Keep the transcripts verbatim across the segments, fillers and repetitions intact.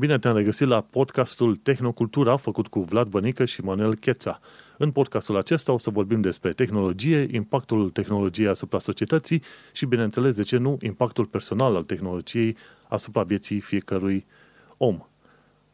Bine te-am regăsit la podcastul Tehnocultura, făcut cu Vlad Bănică și Manuel Cheța. În podcastul acesta o să vorbim despre tehnologie, impactul tehnologiei asupra societății și, bineînțeles, de ce nu, impactul personal al tehnologiei asupra vieții fiecărui om.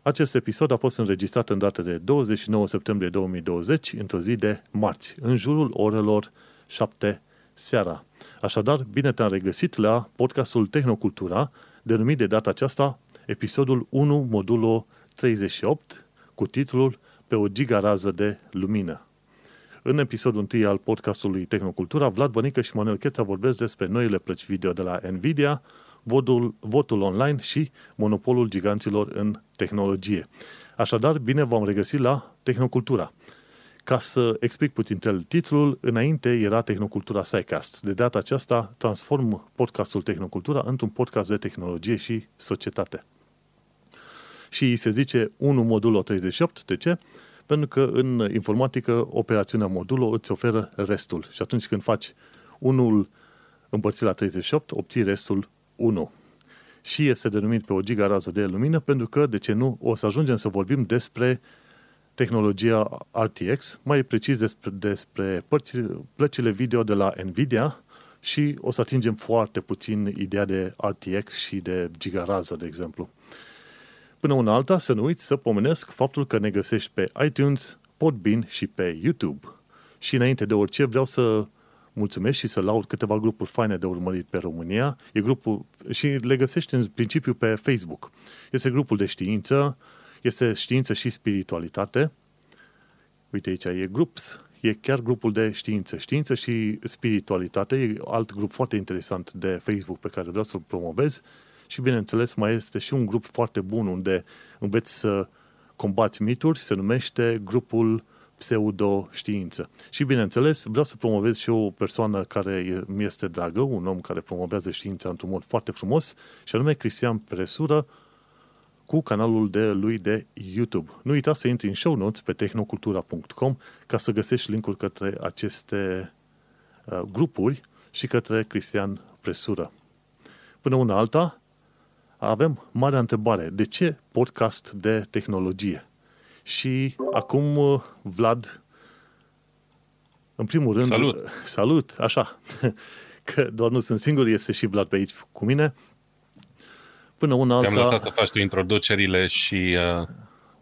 Acest episod a fost înregistrat în data de douăzeci și nouă septembrie două mii douăzeci, într-o zi de marți, în jurul orelor șapte seara. Așadar, bine te-am regăsit la podcastul Tehnocultura, denumit de data aceasta Episodul unu, modulo treizeci și opt, cu titlul Pe o gigarază de lumină. În episodul unu al podcastului Tehnocultura, Vlad Bănică și Manuel Cheța vorbesc despre noile plăci video de la NVIDIA, votul, votul online și monopolul giganților în tehnologie. Așadar, bine v-am regăsit la Tehnocultura. Ca să explic puțin titlul, înainte era Tehnocultura Sidecast. De data aceasta transform podcastul Tehnocultura într-un podcast de tehnologie și societate. Și se zice unu modulo treizeci și opt. De ce? Pentru că în informatică operațiunea modulo îți oferă restul. Și atunci când faci unul împărțit la treizeci și opt, obții restul unu. Și este denumit pe o gigarază de lumină pentru că, de ce nu, o să ajungem să vorbim despre tehnologia R T X, mai precis despre, despre părțile, plăcile video de la NVIDIA și o să atingem foarte puțin ideea de R T X și de gigarază, de exemplu. Până una alta, să nu uiți să pomenesc faptul că ne găsești pe iTunes, Podbean și pe YouTube. Și înainte de orice vreau să mulțumesc și să laud câteva grupuri faine de urmărit pe România. E grupul, și le găsești în principiu pe Facebook. Este grupul de știință, este știință și spiritualitate. Uite aici, e grups, e chiar grupul de știință. Știință și spiritualitate e alt grup foarte interesant de Facebook pe care vreau să-l promovez. Și, bineînțeles, mai este și un grup foarte bun unde înveți să combați mituri, se numește grupul pseudo-știință. Și, bineînțeles, vreau să promovez și o persoană care mi este dragă, un om care promovează știința într-un mod foarte frumos, și anume Cristian Presură, cu canalul de lui de YouTube. Nu uita să intri în show notes pe tehnocultura punct com ca să găsești link-uri către aceste uh, grupuri și către Cristian Presură. Până una alta, avem marea întrebare. De ce podcast de tehnologie? Și acum, Vlad, în primul rând... Salut! Salut, așa, că doar nu sunt singur, este și Vlad pe aici cu mine. Până una alta... Te-am lăsat să faci tu introducerile și uh,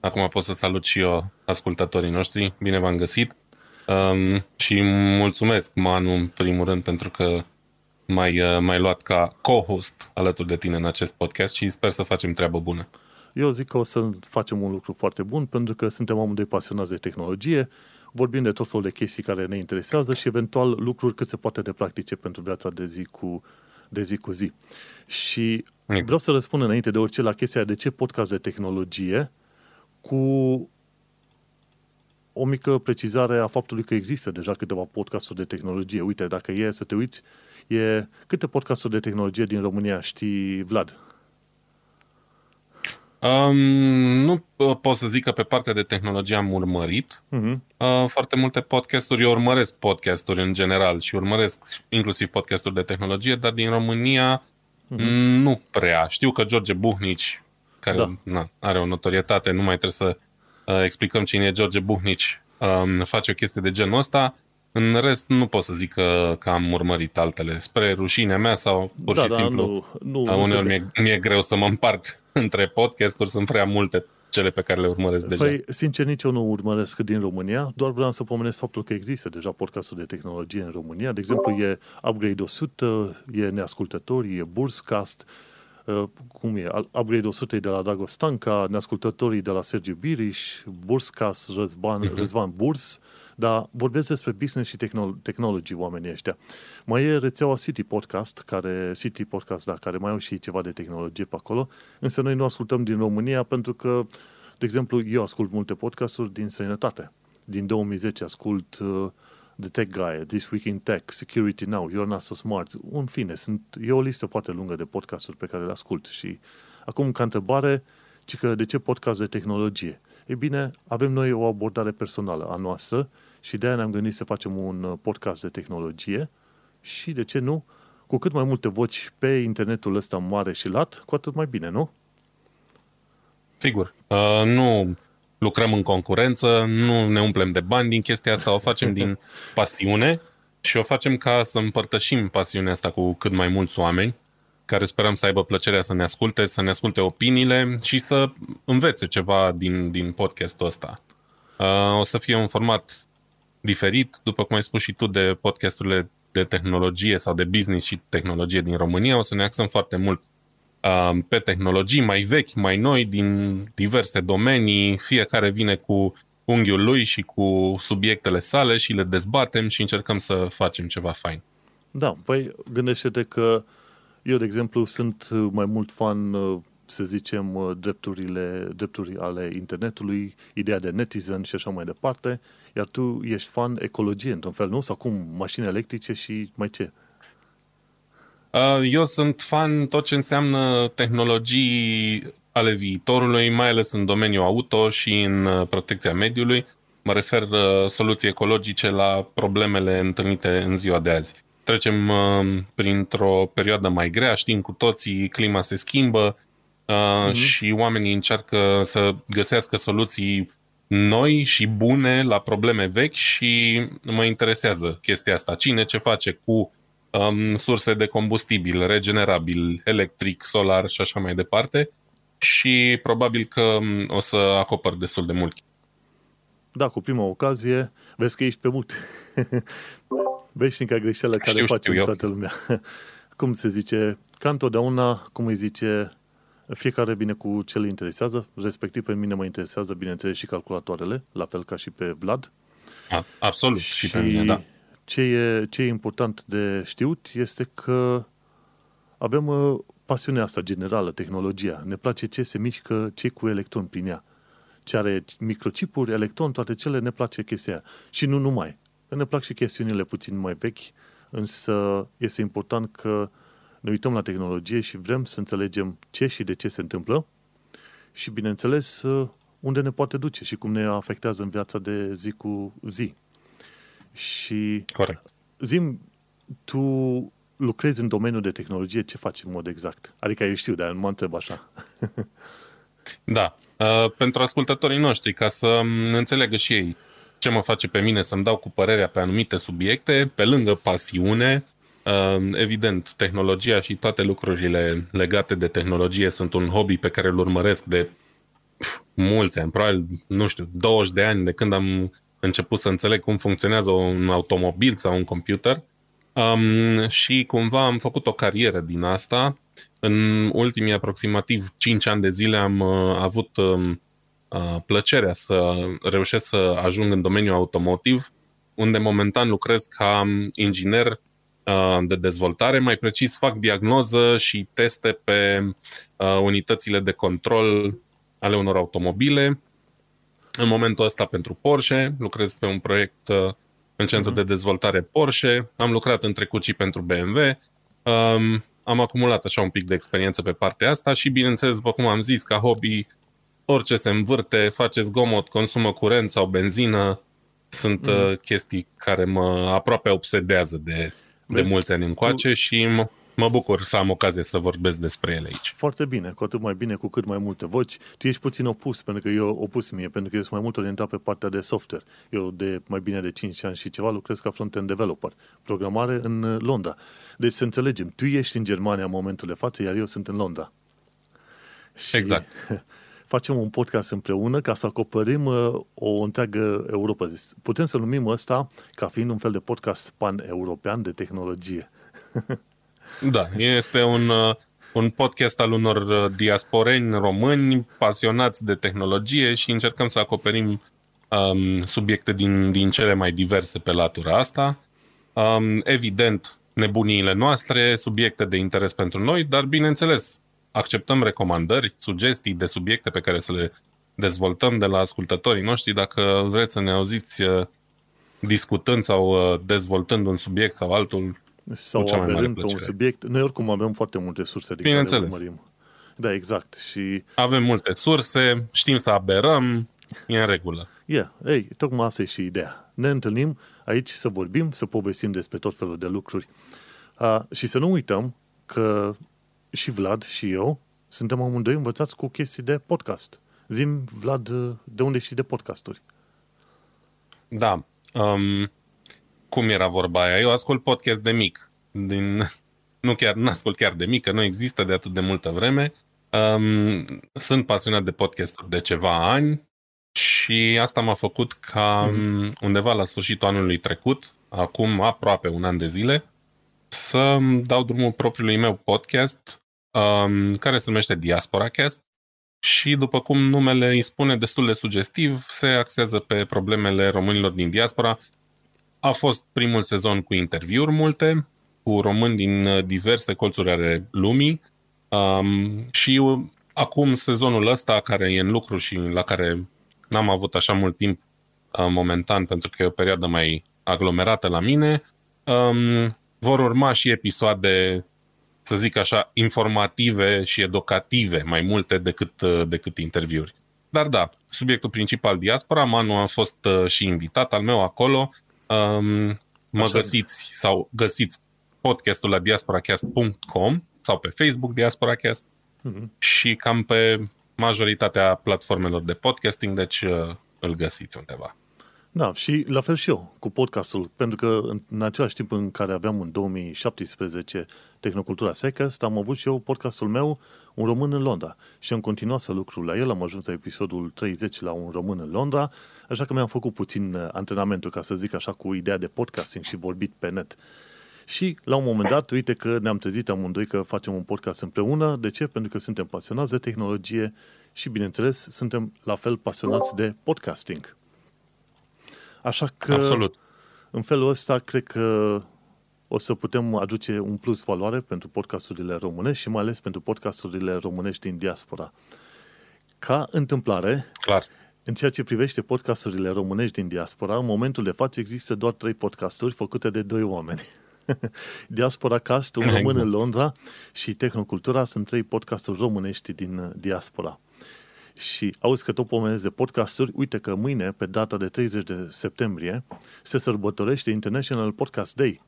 acum pot să salut și eu ascultătorii noștri. Bine v-am găsit um, și mulțumesc, Manu, în primul rând, pentru că mai mai luat ca co-host alături de tine în acest podcast și sper să facem treabă bună. Eu zic că o să facem un lucru foarte bun pentru că suntem amândoi pasionați de tehnologie, vorbim de tot felul de chestii care ne interesează și eventual lucruri cât se poate de practice pentru viața de zi cu, de zi, cu zi. Și vreau să răspund înainte de orice la chestia de ce podcast de tehnologie cu o mică precizare a faptului că există deja câteva podcasturi de tehnologie. Uite, dacă e să te uiți, e... Câte podcasturi de tehnologie din România știi, Vlad? Um, nu pot să zic că pe partea de tehnologie am urmărit uh-huh. uh, foarte multe podcasturi. Eu urmăresc podcasturi în general și urmăresc inclusiv podcasturi de tehnologie, dar din România uh-huh. nu prea. Știu că George Buhnici, care da. na, are o notorietate, nu mai trebuie să uh, explicăm cine e George Buhnici, uh, face o chestie de genul ăsta. În rest, nu pot să zic că, că am urmărit altele. Spre rușinea mea sau pur da, și da, simplu, nu, nu, uneori mi-e, mi-e greu să mă împart între podcasturi, sunt prea multe cele pe care le urmăresc deja. Păi, sincer, nici eu nu urmăresc din România, doar vreau să pomenesc faptul că există deja podcasturi de tehnologie în România. De exemplu, e Upgrade o sută, e Neascultătorii, e Burscast, cum e? Upgrade o sută e de la Dragoș Stanca, Neascultătorii de la Sergiu Biriș, Burscast, Răzvan, uh-huh. Răzvan Burs. Dar vorbesc despre business și technology oamenii ăștia. Mai e rețeaua City Podcast, care, City Podcast, da, care mai au și ceva de tehnologie pe acolo, însă noi nu ascultăm din România pentru că, de exemplu, eu ascult multe podcasturi din străinătate. Din două mii zece ascult uh, The Tech Guy, This Week in Tech, Security Now, You're Not So Smart. În fine, sunt, e o listă foarte lungă de podcasturi pe care le ascult. Și acum, ca întrebare, cică de ce podcast de tehnologie? Ei bine, avem noi o abordare personală a noastră și de-aia ne-am gândit să facem un podcast de tehnologie și, de ce nu, cu cât mai multe voci pe internetul ăsta mare și lat, cu atât mai bine, nu? sigur. Uh, nu lucrăm în concurență, nu ne umplem de bani din chestia asta, o facem din pasiune și o facem ca să împărtășim pasiunea asta cu cât mai mulți oameni care sperăm să aibă plăcerea să ne asculte, să ne asculte opiniile și să învețe ceva din, din podcastul ăsta. Uh, o să fie un format diferit, după cum ai spus și tu, de podcasturile de tehnologie sau de business și tehnologie din România. O să ne axăm foarte mult uh, pe tehnologii mai vechi, mai noi, din diverse domenii. Fiecare vine cu unghiul lui și cu subiectele sale și le dezbatem și încercăm să facem ceva fain. Da, păi gândește-te că eu, de exemplu, sunt mai mult fan, să zicem, drepturile, drepturile ale internetului, ideea de netizen și așa mai departe, iar tu ești fan ecologie, într-un fel, nu? Sau cum? Mașini electrice și mai ce? Eu sunt fan tot ce înseamnă tehnologii ale viitorului, mai ales în domeniul auto și în protecția mediului. Mă refer soluții ecologice la problemele întâlnite în ziua de azi. Trecem uh, printr-o perioadă mai grea, știm cu toții, clima se schimbă uh, mm-hmm. și oamenii încearcă să găsească soluții noi și bune la probleme vechi și mă interesează chestia asta. Cine ce face cu um, surse de combustibil, regenerabil, electric, solar și așa mai departe și probabil că o să acopăr destul de mult. Da, cu prima ocazie, vezi că ești pe mult. Veșnica greșeală care știu, face știu toată lumea. Cum se zice, ca întotdeauna, cum îi zice, fiecare vine cu ce le interesează, respectiv pe mine mă interesează, bineînțeles, și calculatoarele, la fel ca și pe Vlad. A, absolut, și, și pe mine, da. Ce e, ce e important de știut este că avem pasiunea asta generală, tehnologia. Ne place ce se mișcă, ce cu electron prin ea. Ce are microchipuri, electron, toate cele, ne place chestia aia. Și nu numai. Ne plac și chestiunile puțin mai vechi, însă este important că ne uităm la tehnologie și vrem să înțelegem ce și de ce se întâmplă și, bineînțeles, unde ne poate duce și cum ne afectează în viața de zi cu zi. Și corect. Zi-mi, tu lucrezi în domeniul de tehnologie, ce faci în mod exact? Adică eu știu, dar nu mă întreb așa. Da. Uh, pentru ascultătorii noștri, ca să înțeleagă și ei ce mă face pe mine să-mi dau cu părerea pe anumite subiecte, pe lângă pasiune, evident, tehnologia și toate lucrurile legate de tehnologie sunt un hobby pe care îl urmăresc de pf, mulți ani, probabil, nu știu, douăzeci de ani de când am început să înțeleg cum funcționează un automobil sau un computer um, și cumva am făcut o carieră din asta. În ultimii aproximativ cinci ani de zile am uh, avut... Um, plăcerea să reușesc să ajung în domeniul automotiv, unde momentan lucrez ca inginer de dezvoltare. Mai precis, fac diagnoză și teste pe unitățile de control ale unor automobile. În momentul ăsta pentru Porsche, lucrez pe un proiect în centru de dezvoltare Porsche. Am lucrat în trecut și pentru B M W. Am acumulat așa un pic de experiență pe partea asta și, bineînțeles, după cum am zis, ca hobby, orice se învârte, face zgomot, consumă curent sau benzină, sunt mm. chestii care mă aproape obsedează de, de mulți ani încoace tu... și mă, mă bucur să am ocazie să vorbesc despre ele aici. Foarte bine, cu atât mai bine, cu cât mai multe voci. Tu ești puțin opus, pentru că eu opus mie, pentru că eu sunt mai mult orientat pe partea de software. Eu de mai bine de cinci ani și ceva lucrez ca front-end developer, programare în Londra. Deci să înțelegem, tu ești în Germania în momentul de față, iar eu sunt în Londra. Și... exact. Facem un podcast împreună ca să acoperim uh, o întreagă Europa. Putem să numim ăsta ca fiind un fel de podcast pan-european de tehnologie. Da, este un, uh, un podcast al unor diasporeni români pasionați de tehnologie și încercăm să acoperim um, subiecte din, din cele mai diverse pe latura asta. Um, evident, nebuniile noastre, subiecte de interes pentru noi, dar bineînțeles, acceptăm recomandări, sugestii de subiecte pe care să le dezvoltăm de la ascultătorii noștri. Dacă vreți să ne auziți discutând sau dezvoltând un subiect sau altul, sau aperând pe un subiect, noi oricum avem foarte multe surse din care urmărim. Da, exact. Și... avem multe surse, știm să aberăm, e în regulă. Yeah. Ei, tocmai asta e și ideea. Ne întâlnim aici să vorbim, să povestim despre tot felul de lucruri uh, și să nu uităm că și Vlad și eu suntem amândoi învățați cu chestii de podcast. Zi-mi, Vlad, de unde știi de podcasturi? Da. Um, cum era vorba aia? Eu ascult podcast de mic. Din... Nu chiar, nu ascult chiar de mic, că nu există de atât de multă vreme. Um, sunt pasionat de podcasturi de ceva ani și asta m-a făcut ca mm-hmm. undeva la sfârșitul anului trecut, acum aproape un an de zile, să dau drumul propriului meu podcast, um, care se numește DiasporaCast. Și, după cum numele îi spune, destul de sugestiv, se axează pe problemele românilor din diaspora. A fost primul sezon cu interviuri multe, cu români din diverse colțuri ale lumii. Um, și eu, acum sezonul ăsta, care e în lucru și la care n-am avut așa mult timp uh, momentan, pentru că e o perioadă mai aglomerată la mine, um, vor urma și episoade, să zic așa, informative și educative, mai multe decât, decât interviuri. Dar da, subiectul principal, diaspora, Manu a fost și invitat al meu acolo. Um, mă așa găsiți sau găsiți podcastul la diasporacast punct com sau pe Facebook DiasporaCast uh-huh. și cam pe majoritatea platformelor de podcasting, deci uh, îl găsiți undeva. Da, și la fel și eu cu podcastul, pentru că în același timp în care aveam în două mii șaptesprezece Tehnocultura Secast, am avut și eu podcastul meu Un Român în Londra și am continuat să lucru la el, am ajuns la episodul treizeci la Un Român în Londra, așa că mi-am făcut puțin antrenamentul, ca să zic așa, cu ideea de podcasting și vorbit pe net. Și la un moment dat, uite că ne-am trezit amândoi că facem un podcast împreună. De ce? Pentru că suntem pasionați de tehnologie și, bineînțeles, suntem la fel pasionați de podcasting. Așa că, absolut, în felul ăsta, cred că o să putem aduce un plus valoare pentru podcasturile românești și mai ales pentru podcasturile românești din diaspora. Ca întâmplare, clar, în ceea ce privește podcasturile românești din diaspora, în momentul de față există doar trei podcasturi făcute de doi oameni. DiasporaCast, Un Român exact. în Londra și Tehnocultura sunt trei podcasturi românești din diaspora. Și auzi că tot pomenesc de podcasturi, uite că mâine, pe data de treizeci de septembrie, se sărbătorește International Podcast Day.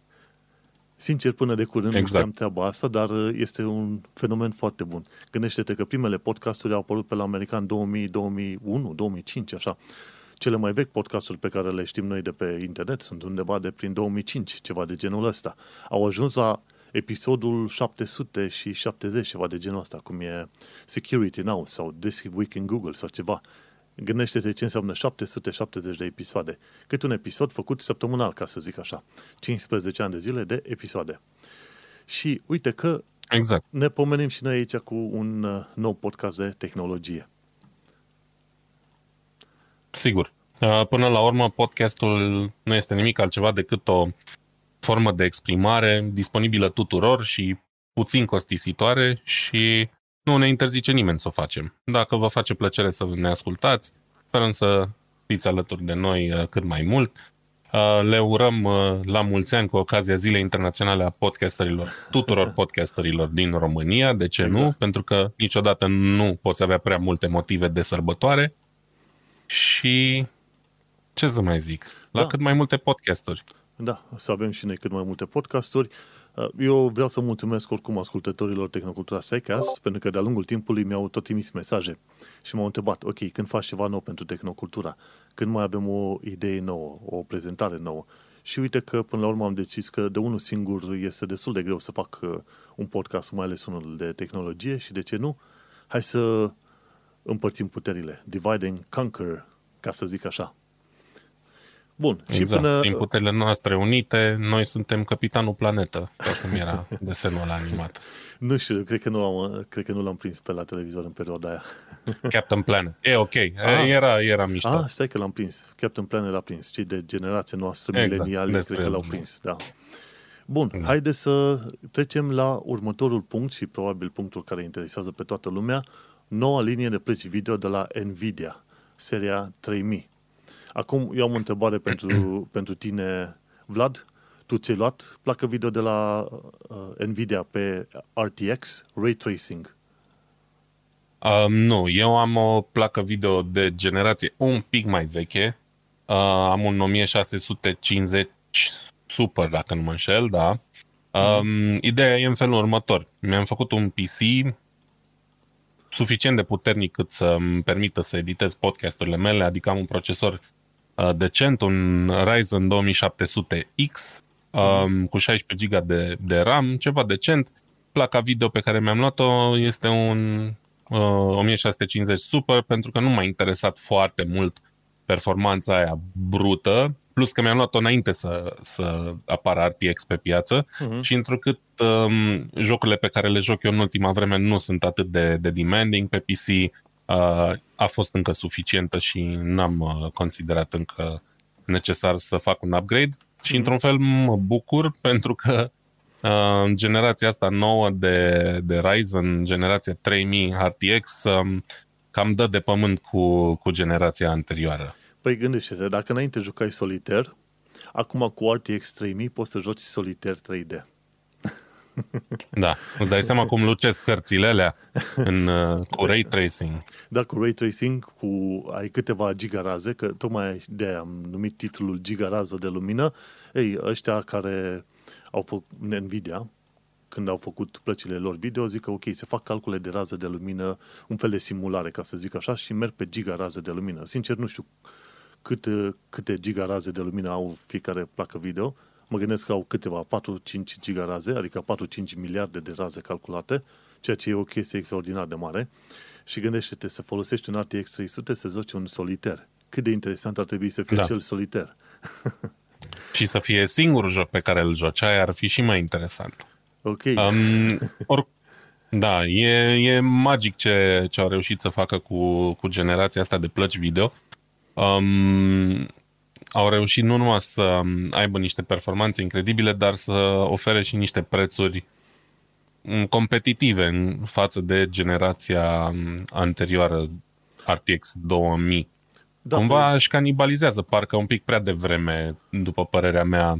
Sincer, până de curând exact. nu știam treaba asta, dar este un fenomen foarte bun. Gândește-te că primele podcasturi au apărut pe la America în două mii, două mii unu, două mii cinci, așa. Cele mai vechi podcasturi pe care le știm noi de pe internet sunt undeva de prin două mii cinci, ceva de genul ăsta. Au ajuns la episodul șapte sute șaptezeci, ceva de genul ăsta, cum e Security Now sau This Week in Google sau ceva. Gândește-te ce înseamnă șapte sute șaptezeci de episoade. Cât un episod făcut săptămânal, ca să zic așa. cincisprezece ani de zile de episoade. Și uite că exact. ne pomenim și noi aici cu un nou podcast de tehnologie. Sigur. Până la urmă, podcastul nu este nimic altceva decât o formă de exprimare disponibilă tuturor și puțin costisitoare și nu ne interzice nimeni să o facem. Dacă vă face plăcere să ne ascultați, sperăm să fiți alături de noi cât mai mult. Le urăm la mulți ani cu ocazia Zilei Internaționale a Podcasterilor, tuturor podcasterilor din România, de ce exact. nu? Pentru că niciodată nu poți avea prea multe motive de sărbătoare și ce să mai zic, la da. cât mai multe podcasturi. Da, să avem și noi cât mai multe podcasturi. Eu vreau să mulțumesc oricum ascultătorilor Tehnocultura Secast, pentru că de-a lungul timpului mi-au tot trimis mesaje și m-au întrebat, ok, când faci ceva nou pentru Tehnocultura? Când mai avem o idee nouă, o prezentare nouă? Și uite că până la urmă am decis că de unul singur este destul de greu să fac un podcast, mai ales unul de tehnologie și de ce nu? Hai să împărțim puterile. Divide and conquer, ca să zic așa. Bun. Exact. Și până... Prin puterile noastre unite, noi suntem capitanul planetă, dacă mi era desenul ăla animat. Nu știu, cred că nu, am, cred că nu l-am prins pe la televizor în perioada aia. Captain Planet. E ok, ah. era, era mișto. Ah, stai că l-am prins. Captain Planet l-a prins. Cei de generația noastră, exact. mileniali, Despre cred că l-au prins. Da. Bun, da. Haideți să trecem la următorul punct și probabil punctul care interesează pe toată lumea, noua linie de plăci video de la NVIDIA, seria trei mii. Acum eu am o întrebare pentru, pentru tine, Vlad. Tu ți-ai luat placă video de la uh, NVIDIA pe R T X, Ray Tracing? Uh, nu, eu am o placă video de generație un pic mai veche. Uh, am un o mie șase sute cincizeci Super, dacă nu mă înșel, da. Uh, mm. Ideea e în felul următor. Mi-am făcut un P C suficient de puternic cât să-mi permită să editez podcasturile mele, adică am un procesor uh, decent, un Ryzen două mii șapte sute X um, cu șaisprezece giga de, de RAM, ceva decent. Placa video pe care mi-am luat-o este un uh, o mie șase sute cincizeci Super, pentru că nu m-a interesat foarte mult performanța aia brută, plus că mi-am luat-o înainte să, să apară R T X pe piață, uh-huh. și întrucât um, jocurile pe care le joc eu în ultima vreme nu sunt atât de, de demanding pe P C, uh, a fost încă suficientă și n-am uh, considerat încă necesar să fac un upgrade, uh-huh. și într-un fel mă bucur pentru că uh, generația asta nouă de, de Ryzen, generația trei mii R T X, uh, cam dă de pământ cu, cu generația anterioară. Păi gândește-te, dacă înainte jucai solitar, acum cu R T X trei mii poți să joci solitar trei D. Da, îți dai seama cum lucesc cărțile alea în, cu ray tracing. Da, cu ray tracing, cu, ai câteva gigaraze, că tocmai de-aia am numit titlul Gigarază de lumină. Ei, ăștia care au făcut NVIDIA, când au făcut plăcile lor video, zic că ok, se fac calcule de rază de lumină, un fel de simulare, ca să zic așa, și merg pe gigaraze de lumină. Sincer, nu știu câte, câte gigaraze de lumină au fiecare placă video. Mă gândesc că au câteva, patru-cinci gigaraze, adică patru-cinci miliarde de raze calculate, ceea ce e o chestie extraordinar de mare. Și gândește-te să folosești un R T X trei sute să joci un solitaire. Cât de interesant ar trebui să fie da. Cel solitaire. Și să fie singurul joc pe care îl joci, aia ar fi și mai interesant. Okay. Um, or, da, e, e magic ce, ce au reușit să facă cu, cu generația asta de plăci video. Um, au reușit nu numai să aibă niște performanțe incredibile, dar să ofere și niște prețuri competitive în față de generația anterioară R T X două mii. Da, Cumva își canibalizează, parcă un pic prea devreme, după părerea mea,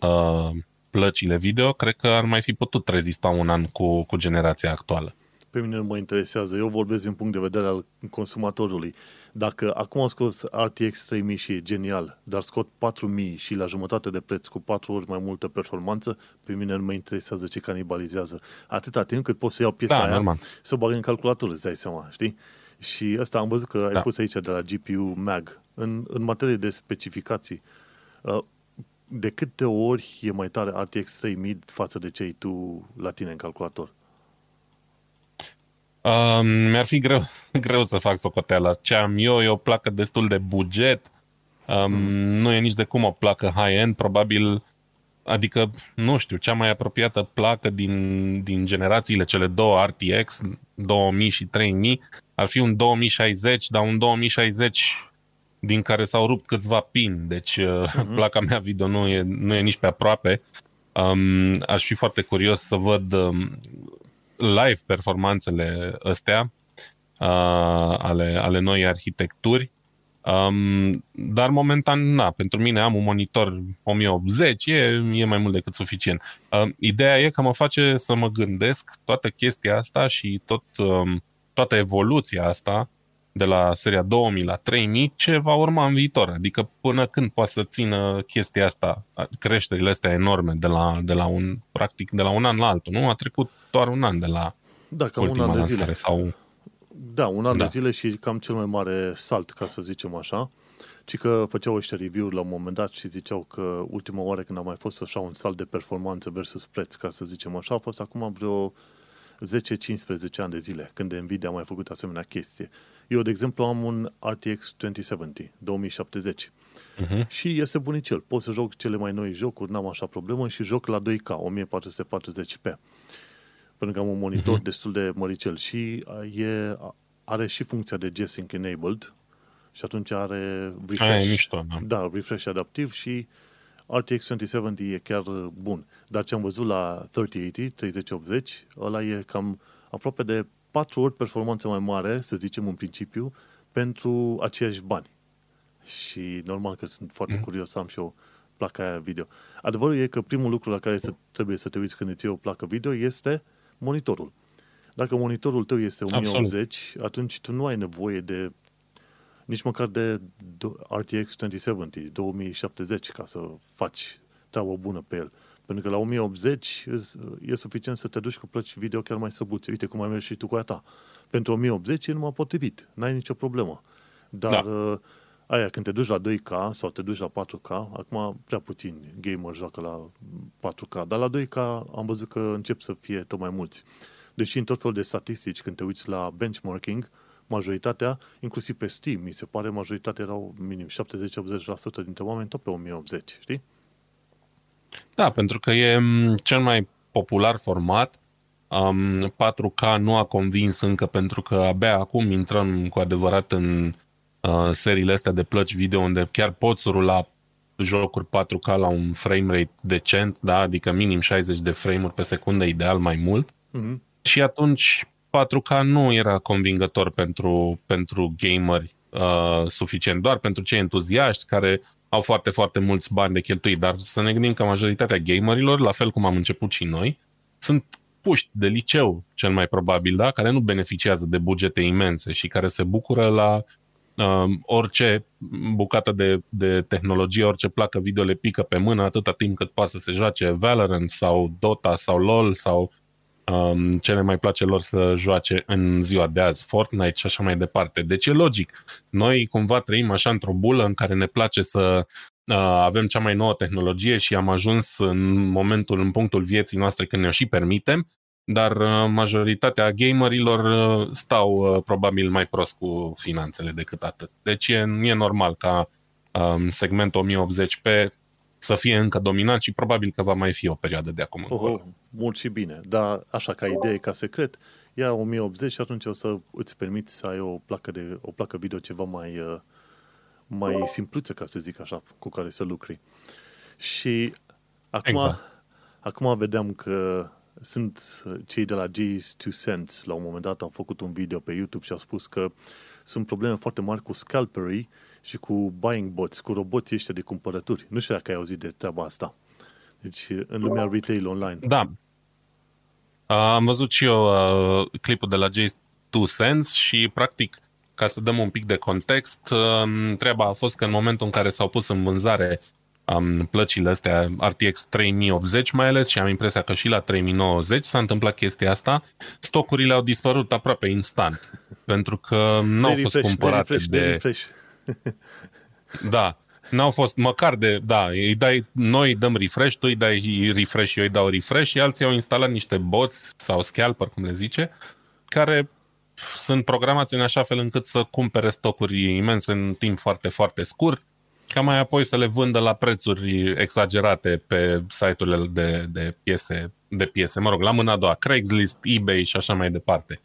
uh, plăcile video, cred că ar mai fi putut rezista un an cu, cu generația actuală. Pe mine nu mă interesează. Eu vorbesc din punct de vedere al consumatorului. Dacă acum am scos R T X trei mii și e genial, dar scot patru mii și la jumătate de preț cu patru ori mai multă performanță, pe mine nu mă interesează ce canibalizează. Atâta timp cât pot să iau piesa da, aia normal. Să o bag în calculator, îți dai seama, știi? Și asta am văzut că da. Ai pus aici de la G P U Mag. În, în materie de specificații, uh, de câte ori e mai tare R T X trei mii față de ce ai tu la tine în calculator? Um, mi-ar fi greu, greu să fac socoteala. Ce am eu e o placă destul de buget. Um, mm. Nu e nici de cum o placă high-end, probabil, adică, nu știu, cea mai apropiată placă din, din generațiile cele două R T X, două mii și trei mii, ar fi un două mii șaizeci, dar un două mii șaizeci... din care s-au rupt câțiva pini, deci uh-huh. placa mea video nu e, nu e nici pe aproape. Um, aș fi foarte curios să văd um, live performanțele astea uh, ale, ale noii arhitecturi, um, dar momentan, na, pentru mine am un monitor o mie optzeci, e, e mai mult decât suficient. Uh, ideea e că mă face să mă gândesc toată chestia asta și tot, um, toată evoluția asta de la seria două mii la trei mii, ce va urma în viitor. Adică până când poate să țină chestia asta, creșterile astea enorme de la, de la un, practic de la un an la altul, nu? A trecut doar un an de la Dacă ultima un an lansare. De zile. Sau... Da, un an da. De zile și cam cel mai mare salt, ca să zicem așa. Ci că făceau ăștia review-uri la un moment dat și ziceau că ultima oară când a mai fost așa un salt de performanță versus preț, ca să zicem așa, a fost acum vreo zece-cincisprezece ani de zile, când NVIDIA a mai făcut asemenea chestie. Eu, de exemplu, am un R T X două mii șaptezeci, două mii șaptezeci uh-huh. și este bunicel. Pot să joc cele mai noi jocuri, n-am așa problemă și joc la doi K, o mie patru sute patruzeci p, pentru că am un monitor uh-huh. destul de măricel și e, are și funcția de G-Sync enabled și atunci are refresh, Aia, mișto, da. Da, refresh adaptiv și R T X două mii șaptezeci e chiar bun. Dar ce am văzut la treizeci optzeci, ăla e cam aproape de patru ori performanță mai mare, să zicem în principiu, pentru aceiași bani. Și normal că sunt foarte mm. curios să am și eu placa aia video. Adevărul e că primul lucru la care să, trebuie să te uiți când îți iei o placă video este monitorul. Dacă monitorul tău este o mie optzeci, absolut. Atunci tu nu ai nevoie de nici măcar de R T X două mii șaptezeci, două mii șaptezeci ca să faci treabă bună pe el. Pentru că la o mie optzeci e suficient să te duci cu plăci video chiar mai săbuțe. Uite cum ai mers și tu cu a ta. Pentru o mie optzeci e numai potrivit. N-ai nicio problemă. Dar da. aia, când te duci la doi K sau te duci la patru K, acum prea puțini gamer joacă la patru K, dar la doi K am văzut că încep să fie tot mai mulți. Deși în tot felul de statistici, când te uiți la benchmarking, majoritatea, inclusiv pe Steam, mi se pare, majoritatea erau minim șaptezeci la optzeci la sută dintre oameni tot pe o mie optzeci, știi? Da, pentru că e cel mai popular format. um, patru K nu a convins încă, pentru că abia acum intrăm cu adevărat în uh, seriile astea de plăci video unde chiar poți rula jocuri patru K la un framerate decent, da? Adică minim șaizeci de frame-uri pe secundă, ideal mai mult. Mm-hmm. Și atunci patru K nu era convingător pentru, pentru gameri uh, suficient, doar pentru cei entuziaști care au foarte, foarte mulți bani de cheltuit, dar să ne gândim că majoritatea gamerilor, la fel cum am început și noi, sunt puști de liceu, cel mai probabil, da? Care nu beneficiază de bugete imense și care se bucură la uh, orice bucată de, de tehnologie, orice placă video le pică pe mână, atâta timp cât poate să se joace Valorant sau Dota sau LoL sau um, ce le mai place lor să joace în ziua de azi, Fortnite și așa mai departe. Deci e logic. Noi cumva trăim așa într-o bulă în care ne place să uh, avem cea mai nouă tehnologie și am ajuns în momentul, în punctul vieții noastre când ne-o și permitem, dar uh, majoritatea gamerilor uh, stau uh, probabil mai prost cu finanțele decât atât. Deci e, e normal ca um, segmentul o mie optzeci p să fie încă dominant și probabil că va mai fi o perioadă de acum încolo. Oh, mult și bine, dar așa ca idee, ca secret, ia o mie optzeci și atunci o să îți permiți să ai o placă, de, o placă video ceva mai, mai simpluță, ca să zic așa, cu care să lucri. Și acum, exact. acum vedeam că sunt cei de la G's Two Cents, la un moment dat au făcut un video pe YouTube și au spus că sunt probleme foarte mari cu scalperii și cu buying bots, cu roboții ăștia de cumpărături. Nu știu dacă ai auzit de treaba asta. Deci, în lumea retail online. Da. Am văzut și eu clipul de la G's Two Cents și, practic, ca să dăm un pic de context, treaba a fost că în momentul în care s-au pus în vânzare plăcile astea, R T X treizeci optzeci mai ales, și am impresia că și la treizeci nouăzeci s-a întâmplat chestia asta, stocurile au dispărut aproape instant, pentru că n-au fost refresh, cumpărate de... Refresh, de... Da, n-au fost, măcar de, da, îi dai, noi dăm refresh, tu îi dai refresh, eu îi dau refresh și alții au instalat niște bots sau scalper, cum le zice, care sunt programați în așa fel încât să cumpere stocuri imense în timp foarte, foarte scurt, ca mai apoi să le vândă la prețuri exagerate pe site-urile de, de piese, de piese, mă rog, la mâna a doua, Craigslist, eBay și așa mai departe.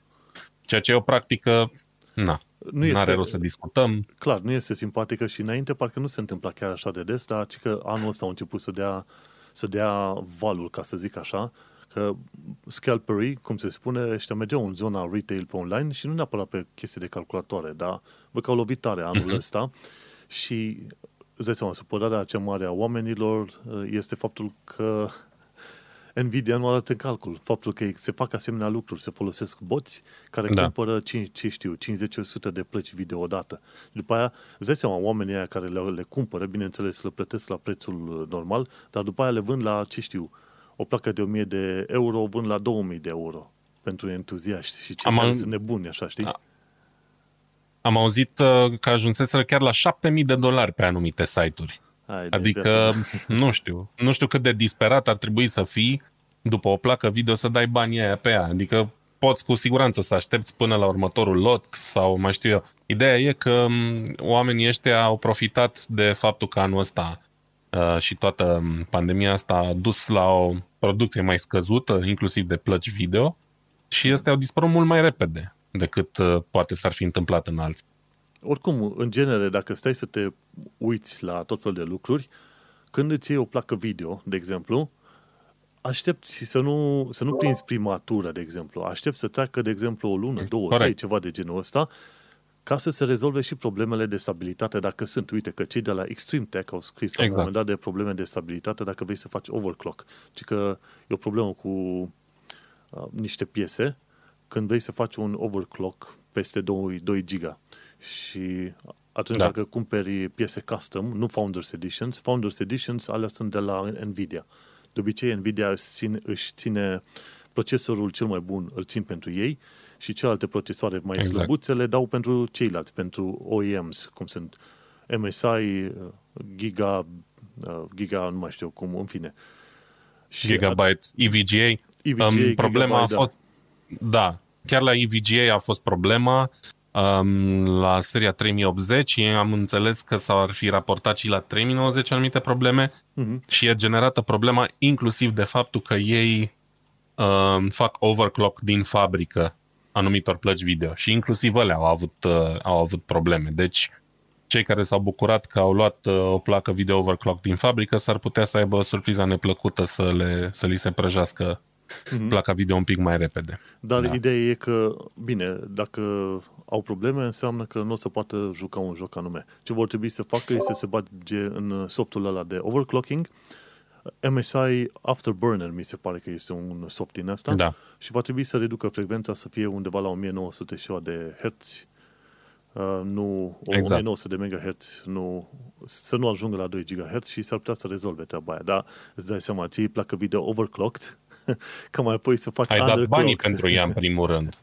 Ceea ce e o practică, na. Nu are rost să discutăm. Clar, nu este simpatică și înainte parcă nu se întâmpla chiar așa de des, dar ci că anul ăsta au început să dea, să dea valul, ca să zic așa, că scalperii, cum se spune, ăștia mergeau în zona retail pe online și nu neapărat pe chestii de calculatoare, dar bă că au lovit tare anul uh-huh. ăsta și îți dai seama, supărarea cea mare a oamenilor este faptul că NVIDIA nu arată în calcul faptul că se fac asemenea lucruri, se folosesc boți care da. cumpără cinci, știu, cincizeci la sută de plăci video odată. După aia, îți dai seama, oamenii aia care le, le cumpără, bineînțeles, le plătesc la prețul normal, dar după aia le vând la, ce știu, o placă de o mie de euro, o vând la două mii de euro pentru entuziaști și cei am care am... sunt nebuni, așa, știi? Da. Am auzit că ajunseseră chiar la șapte mii de dolari pe anumite site-uri. Hai, adică, nu știu, nu știu cât de disperat ar trebui să fii după o placă video să dai banii aia pe ea. Adică poți cu siguranță să aștepți până la următorul lot sau mai știu eu. Ideea e că oamenii ăștia au profitat de faptul că anul ăsta uh, și toată pandemia asta a dus la o producție mai scăzută, inclusiv de plăci video, și ăstea au dispărut mult mai repede decât uh, poate s-ar fi întâmplat în alții. Oricum, în genere, dacă stai să te uiți la tot felul de lucruri, când îți iei o placă video, de exemplu, aștepți să nu, să nu prinzi prima tură, de exemplu. Aștepți să treacă, de exemplu, o lună, două, Corect. trei, ceva de genul ăsta, ca să se rezolve și problemele de stabilitate, dacă sunt. Uite că cei de la Extreme Tech au scris exact. la un moment dat de probleme de stabilitate dacă vrei să faci overclock. Ci că e o problemă cu uh, niște piese când vrei să faci un overclock peste doi giga. Și atunci da. dacă cumperi piese custom, nu Founders Editions, Founders Editions alea sunt de la NVIDIA. De obicei, NVIDIA își ține, își ține procesorul cel mai bun, îl țin pentru ei și celelalte procesoare mai exact. slăbuțe le dau pentru ceilalți, pentru O E Ms, cum sunt M S I, Giga, Giga, nu mai știu cum, în fine. Și Gigabyte, E V G A. E V G A um, problema Gigabyte, a fost... Da. da, chiar la E V G A a fost problema. Um, la seria trei mii optzeci am înțeles că s-ar fi raportat și la trei mii nouăzeci anumite probleme uh-huh. și e generată problema inclusiv de faptul că ei um, fac overclock din fabrică anumitor plăci video și inclusiv alea au avut, uh, au avut probleme. Deci cei care s-au bucurat că au luat uh, o placă video overclock din fabrică s-ar putea să aibă surpriza neplăcută să, le, să li se prăjească mm-hmm. placa video un pic mai repede. Dar da. ideea e că, bine, dacă au probleme, înseamnă că nu o să poată juca un joc anume. Ce vor trebui să facă este să se bage în softul ăla de overclocking, M S I Afterburner, mi se pare că este un soft din asta, da. și va trebui să reducă frecvența să fie undeva la o mie nouă sute și de herți, uh, nu exact. o mie nouă sute de megaherți, nu, să nu ajungă la doi gigaherți și s-ar putea să rezolve treaba aia. Dar îți dai seama, ții placă video overclocked, că mai apoi să faci ai dat banii pentru ea în primul rând.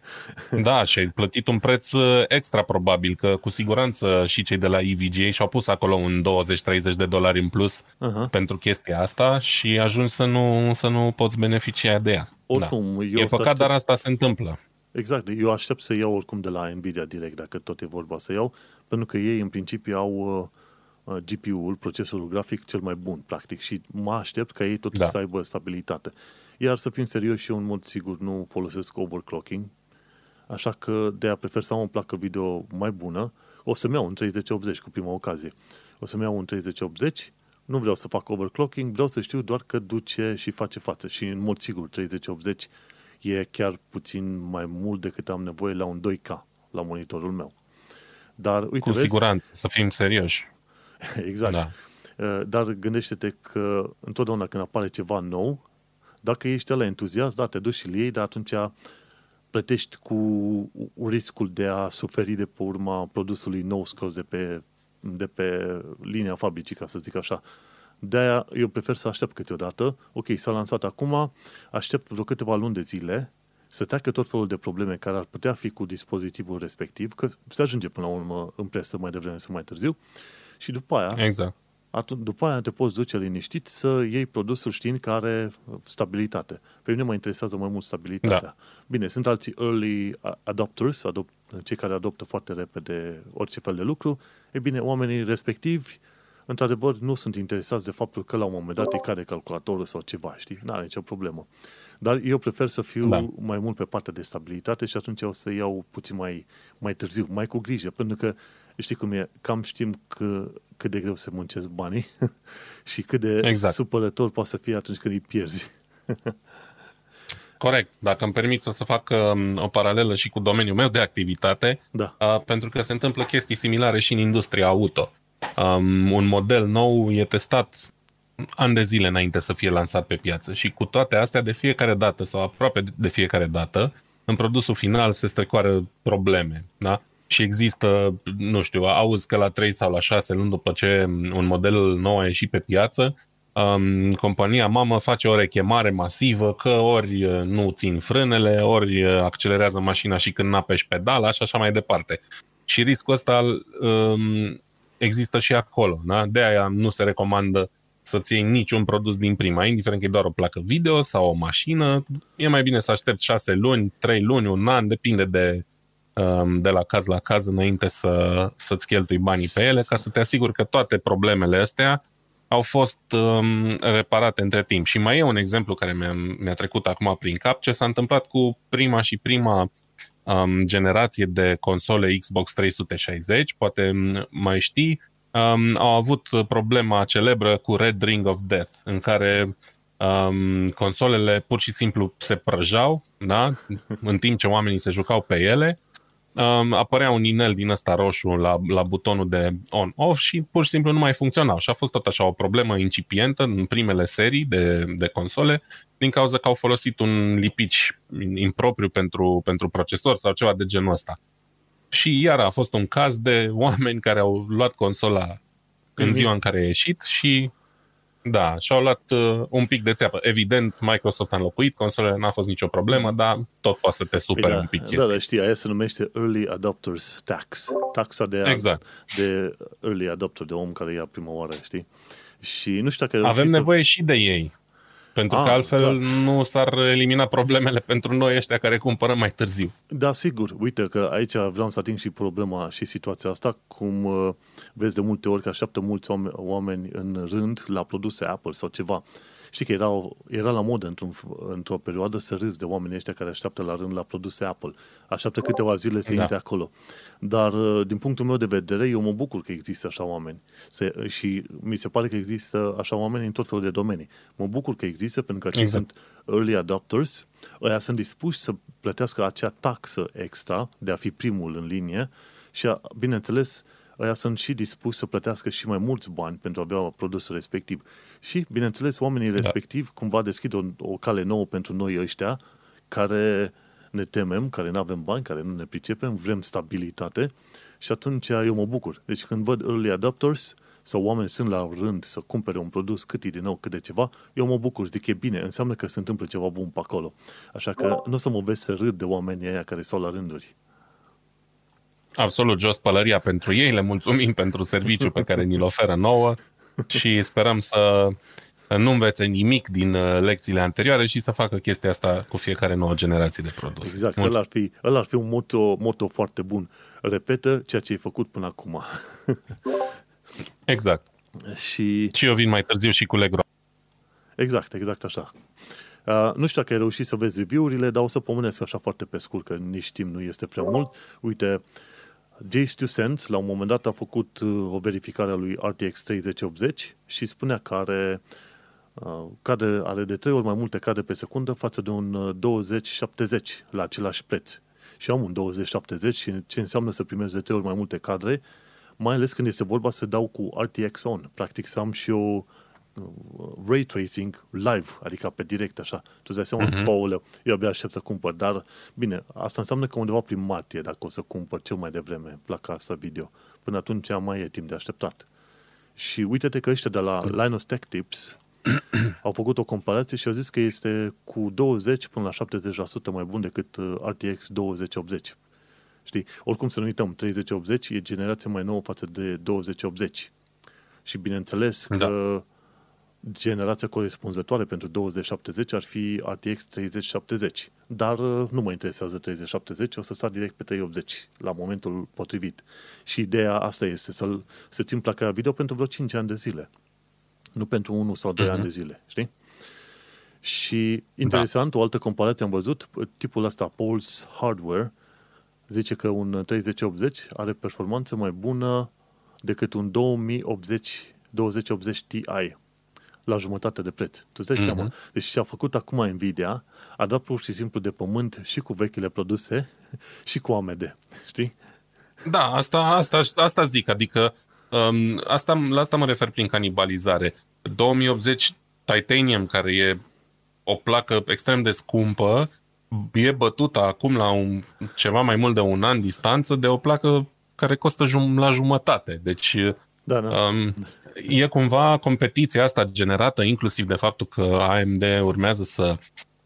Da, și ai plătit un preț extra probabil, că cu siguranță și cei de la E V G A și-au pus acolo un douăzeci-treizeci de dolari în plus uh-huh. pentru chestia asta și ajungi să nu, să nu poți beneficia de ea. Oricum, da. eu e păcat, aștept... dar asta se întâmplă. Exact, eu aștept să iau oricum de la NVIDIA direct, dacă tot e vorba să iau, pentru că ei în principiu au uh, G P U-ul, procesorul grafic cel mai bun, practic, și mă aștept ca ei tot da. să aibă stabilitate. Iar să fim serios, și eu în mod sigur nu folosesc overclocking, așa că de-aia prefer să am o placă video mai bună. O să-mi iau un treizeci optzeci cu prima ocazie. O să-mi iau un treizeci optzeci, nu vreau să fac overclocking, vreau să știu doar că duce și face față. Și în mod sigur treizeci optzeci e chiar puțin mai mult decât am nevoie la un doi K la monitorul meu. Dar uite, cu vezi? siguranță, să fim serioși. Exact. Da. Dar gândește-te că întotdeauna când apare ceva nou, dacă ești ăla entuziast, da, te duci și iei, dar atunci plătești cu riscul de a suferi de pe urma produsului nou scos de pe, de pe linia fabricii, ca să zic așa. De-aia eu prefer să aștept câteodată. Ok, s-a lansat acum, aștept vreo câteva luni de zile să treacă tot felul de probleme care ar putea fi cu dispozitivul respectiv, că se ajunge până la urmă în presă mai devreme sau mai târziu, și după aia... Exact. Atunci, după aia te poți duce liniștit să iei produsul știind că are stabilitate. Pe mine mă interesează mai mult stabilitatea. Da. Bine, sunt alții early adopters, adopt- cei care adoptă foarte repede orice fel de lucru. E bine, oamenii respectivi, într-adevăr, nu sunt interesați de faptul că la un moment dat e care calculatorul sau ceva, știi? N-are nicio problemă. Dar eu prefer să fiu da. mai mult pe partea de stabilitate și atunci o să iau puțin mai, mai târziu, mai cu grijă, pentru că știi cum e, cam știm că cât de greu se muncesc banii și cât de exact. supărător poate să fie atunci când îi pierzi. Corect. Dacă îmi permiți o să fac um, o paralelă și cu domeniul meu de activitate, da. uh, pentru că se întâmplă chestii similare și în industria auto. Um, un model nou e testat ani de zile înainte să fie lansat pe piață și cu toate astea, de fiecare dată sau aproape de fiecare dată, în produsul final se strecoară probleme, da? Și există, nu știu, auzi că la trei sau la șase luni după ce un model nou a ieșit pe piață, um, compania mamă face o rechemare masivă că ori nu țin frânele, ori accelerează mașina și când n-apeși pedala și așa mai departe. Și riscul ăsta um, există și acolo. Da? De aia nu se recomandă să-ți iei niciun produs din prima, indiferent că e doar o placă video sau o mașină. E mai bine să aștepți șase luni, trei luni, un an, depinde de... de la caz la caz înainte să, să-ți cheltui banii pe ele, ca să te asiguri că toate problemele astea au fost um, reparate între timp. Și mai e un exemplu care mi-a, mi-a trecut acum prin cap, ce s-a întâmplat cu prima și prima um, generație de console Xbox trei sute șaizeci, poate mai știi, um, au avut problema celebră cu Red Ring of Death, în care um, consolele pur și simplu se prăjau, da? În timp ce oamenii se jucau pe ele, apărea un inel din ăsta roșu la, la butonul de on-off și pur și simplu nu mai funcționau. Și a fost tot așa o problemă incipientă în primele serii de, de console, din cauza că au folosit un lipici impropriu pentru, pentru procesor sau ceva de genul ăsta. Și iar a fost un caz de oameni care au luat consola în ziua în care a ieșit și Da, și-au luat uh, un pic de țeapă. Evident, Microsoft a înlocuit consolele, n-a fost nicio problemă, dar tot poate să te supere da, un pic. Da, da, știi, aia se numește Early Adopters Tax. Taxa de, exact. de Early Adopter, de om care ia prima oară, știi? Și nu știu dacă avem nevoie să... și de ei. Pentru ah, că altfel da. nu s-ar elimina problemele pentru noi ăștia care cumpărăm mai târziu. Da, sigur. Uite că aici vreau să ating și problema și situația asta, cum uh, vezi de multe ori că așteaptă mulți oameni, oameni în rând la produse Apple sau ceva. Știi că erau, era la modă într-un, într-o perioadă să râzi de oamenii ăștia care așteaptă la rând la produse Apple. Așteaptă câteva zile să da. intre acolo. Dar uh, din punctul meu de vedere, eu mă bucur că există așa oameni. Se, și mi se pare că există așa oameni în tot felul de domenii. Mă bucur că există pentru că acești exact. sunt early adopters. Ăia sunt dispuși să plătească acea taxă extra de a fi primul în linie și, a, bineînțeles, ăia sunt și dispuși să plătească și mai mulți bani pentru a avea produsul respectiv. Și, bineînțeles, oamenii respectivi da. cumva deschid o, o cale nouă pentru noi ăștia care ne temem, care nu avem bani, care nu ne pricepem, vrem stabilitate și atunci eu mă bucur. Deci când văd early adopters sau oameni sunt la rând să cumpere un produs cât e de nou, cât de ceva, eu mă bucur, zic e bine, înseamnă că se întâmplă ceva bun pe acolo. Așa că nu o să mă vezi să râd de oamenii aia care stau la rânduri. Absolut, jos pălăria pentru ei, le mulțumim pentru serviciul pe care ni-l oferă nouă și sperăm să nu învețe nimic din lecțiile anterioare și să facă chestia asta cu fiecare nouă generație de produse. Exact, ăla ar fi, ăla ar fi un motto, motto foarte bun. Repetă ceea ce ai făcut până acum. Exact. Și... și eu vin mai târziu și cu legro. Exact, exact așa. Uh, nu știu dacă ai reușit să vezi review-urile, dar o să pomenesc așa foarte pe scurt, că nici timp nu este prea mult. Uite, J Stu Cents la un moment dat a făcut o verificare a lui R T X treizeci optzeci și spunea că are, cadre, are de trei ori mai multe cadre pe secundă față de un douăzeci șaptezeci la același preț. Și am un douăzeci șaptezeci și ce înseamnă să primesc de trei ori mai multe cadre, mai ales când este vorba să dau cu R T X on. Practic să am și eu ray tracing live, adică pe direct așa. Tu dai seama, mm-hmm. Paul, eu abia aștept să cumpăr, dar bine, asta înseamnă că undeva prin martie, dacă o să cumpăr cel mai devreme placa asta video, până atunci mai e timp de așteptat. Și uite-te că ăștia de la Linus Tech Tips au făcut o comparație și au zis că este cu douăzeci până la șaptezeci la sută mai bun decât R T X douăzeci optzeci. Știi? Oricum să nu uităm, treizeci optzeci e generația mai nouă față de douăzeci optzeci. Și bineînțeles că da. generația corespunzătoare pentru douăzeci șaptezeci ar fi R T X treizeci șaptezeci. Dar nu mă interesează treizeci șaptezeci, o să sar direct pe trei optzeci la momentul potrivit. Și ideea asta este să-l, să țin placa video pentru vreo cinci ani de zile. Nu pentru unu sau doi uh-huh. ani de zile, știi? Și interesant, da. o altă comparație am văzut, tipul ăsta, Pulse Hardware, zice că un treizeci optzeci are performanță mai bună decât un douăzeci optzeci Ti. La jumătate de preț. Tu îți dai seama. Uh-huh. Deci ce a făcut acum Nvidia, a dat pur și simplu de pământ și cu vechile produse și cu A M D. Știi? Da, asta, asta, asta zic. Adică um, asta, la asta mă refer prin canibalizare. douăzeci optzeci Titanium, care e o placă extrem de scumpă, e bătută acum la un, ceva mai mult de un an distanță de o placă care costă jum- la jumătate. Deci... Da, da. Um, e cumva competiția asta generată inclusiv de faptul că A M D urmează să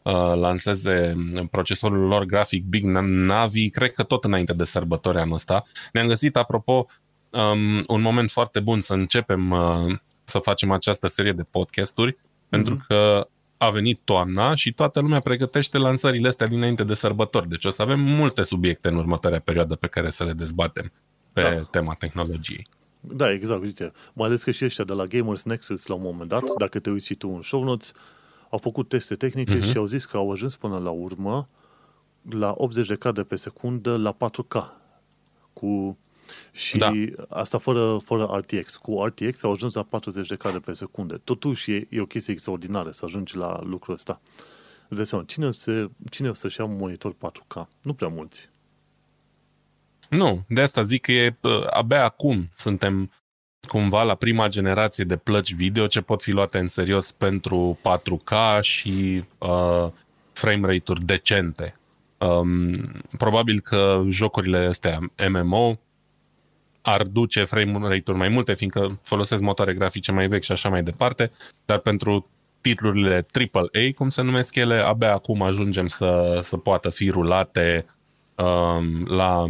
uh, lanseze procesorul lor grafic Big Navi, cred că tot înainte de sărbători anul ăsta. Ne-am găsit, apropo, um, un moment foarte bun să începem uh, să facem această serie de podcasturi, mm-hmm. pentru că a venit toamna și toată lumea pregătește lansările astea dinainte de sărbători. Deci o să avem multe subiecte în următoarea perioadă pe care să le dezbatem pe da. tema tehnologiei. Da, exact, uite, mai ales că și ăștia de la Gamers Nexus la un moment dat, dacă te uiți și tu în show notes, au făcut teste tehnice uh-huh. și au zis că au ajuns până la urmă la optzeci de cadre pe secundă la patru K. Cu... Și da. asta fără, fără R T X. Cu R T X au ajuns la patruzeci de cadre pe secundă. Totuși e, e o chestie extraordinară să ajungi la lucrul ăsta. Îți dai seama, cine o, să, cine o să-și ia un monitor patru K? Nu prea mulți. Nu, de asta zic că e, abia acum suntem cumva la prima generație de plăci video ce pot fi luate în serios pentru patru K și uh, frame rate-uri decente. Um, probabil că jocurile astea M M O ar duce frame rate-uri mai multe, fiindcă folosesc motoare grafice mai vechi și așa mai departe, dar pentru titlurile A A A, cum se numesc ele, abia acum ajungem să, să poată fi rulate um, la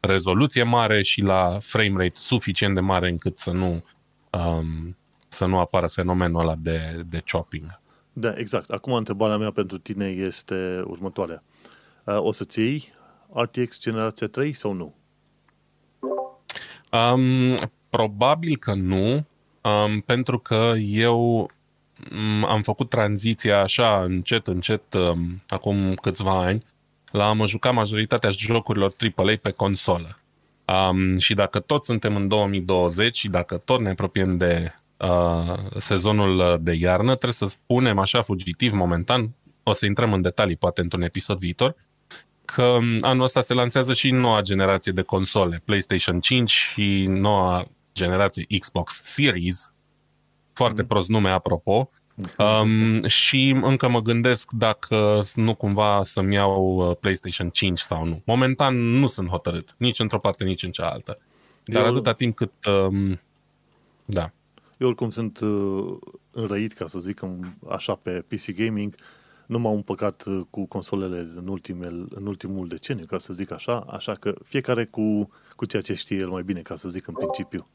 rezoluție mare și la frame rate suficient de mare încât să nu, um, să nu apară fenomenul ăla de, de chopping. Da, exact. Acum întrebarea mea pentru tine este următoarea. O să-ți iei R T X generația trei sau nu? Um, probabil că nu, um, pentru că eu am făcut tranziția așa încet, încet, um, acum câțiva ani, la a mă juca majoritatea jocurilor A A A pe consolă. Um, și dacă tot suntem în două mii douăzeci și dacă tot ne apropiem de uh, sezonul de iarnă, trebuie să spunem așa fugitiv momentan, o să intrăm în detalii poate într-un episod viitor, că anul ăsta se lansează și noua generație de console, PlayStation cinci și noua generație Xbox Series, foarte mm. prost nume, apropo, um, și încă mă gândesc dacă nu cumva să-mi iau PlayStation cinci sau nu. Momentan nu sunt hotărât, nici într-o parte, nici în cealaltă. Dar eu... atâta timp cât... Um, da. Eu oricum sunt uh, înrăit, ca să zic așa, pe P C Gaming. Nu m-am împăcat cu consolele în, ultimel, în ultimul deceniu, ca să zic așa, așa că fiecare cu, cu ceea ce știe el mai bine, ca să zic în principiu.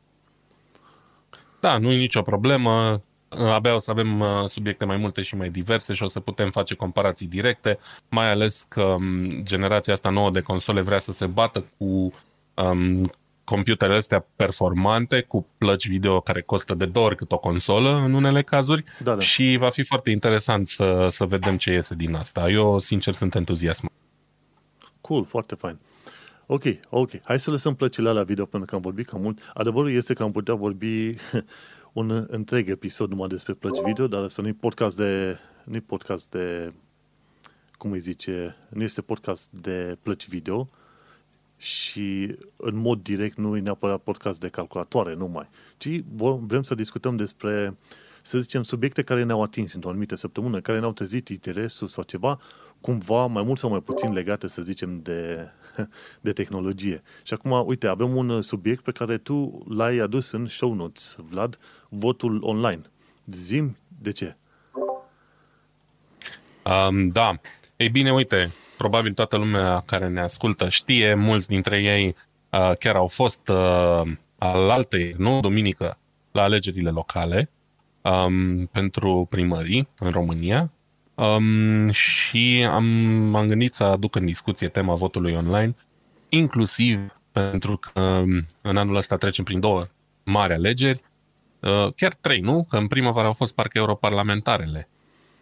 Da, nu e nicio problemă, abia o să avem subiecte mai multe și mai diverse și o să putem face comparații directe, mai ales că generația asta nouă de console vrea să se bată cu um, computerele astea performante, cu plăci video care costă de două ori cât o consolă în unele cazuri, da, da. Și va fi foarte interesant să, să vedem ce iese din asta. Eu, sincer, sunt entuziasmat. Cool, foarte fain. Ok, ok. Hai să lăsăm plăcile alea video pentru că am vorbit cam mult. Adevărul este că am putea vorbi un întreg episod numai despre plăci video, dar să nu-i podcast de... nu-i podcast de... cum îi zice? Nu este podcast de plăci video, și în mod direct nu e neapărat podcast de calculatoare numai, ci vrem să discutăm despre, să zicem, subiecte care ne-au atins într-o anumită săptămână, care ne-au trezit interesul sau ceva, cumva mai mult sau mai puțin legate, să zicem, de, de tehnologie. Și acum, uite, avem un subiect pe care tu l-ai adus în show notes, Vlad, votul online. Zi-mi de ce? Um, da. Ei bine, uite, probabil toată lumea care ne ascultă știe, mulți dintre ei uh, chiar au fost uh, alaltăieri, nu? Duminică, la alegerile locale um, pentru primării în România um, și am, m-am gândit să aduc în discuție tema votului online, inclusiv pentru că um, în anul ăsta trecem prin două mari alegeri, uh, chiar trei, nu? Că în primăvară au fost parcă europarlamentarele.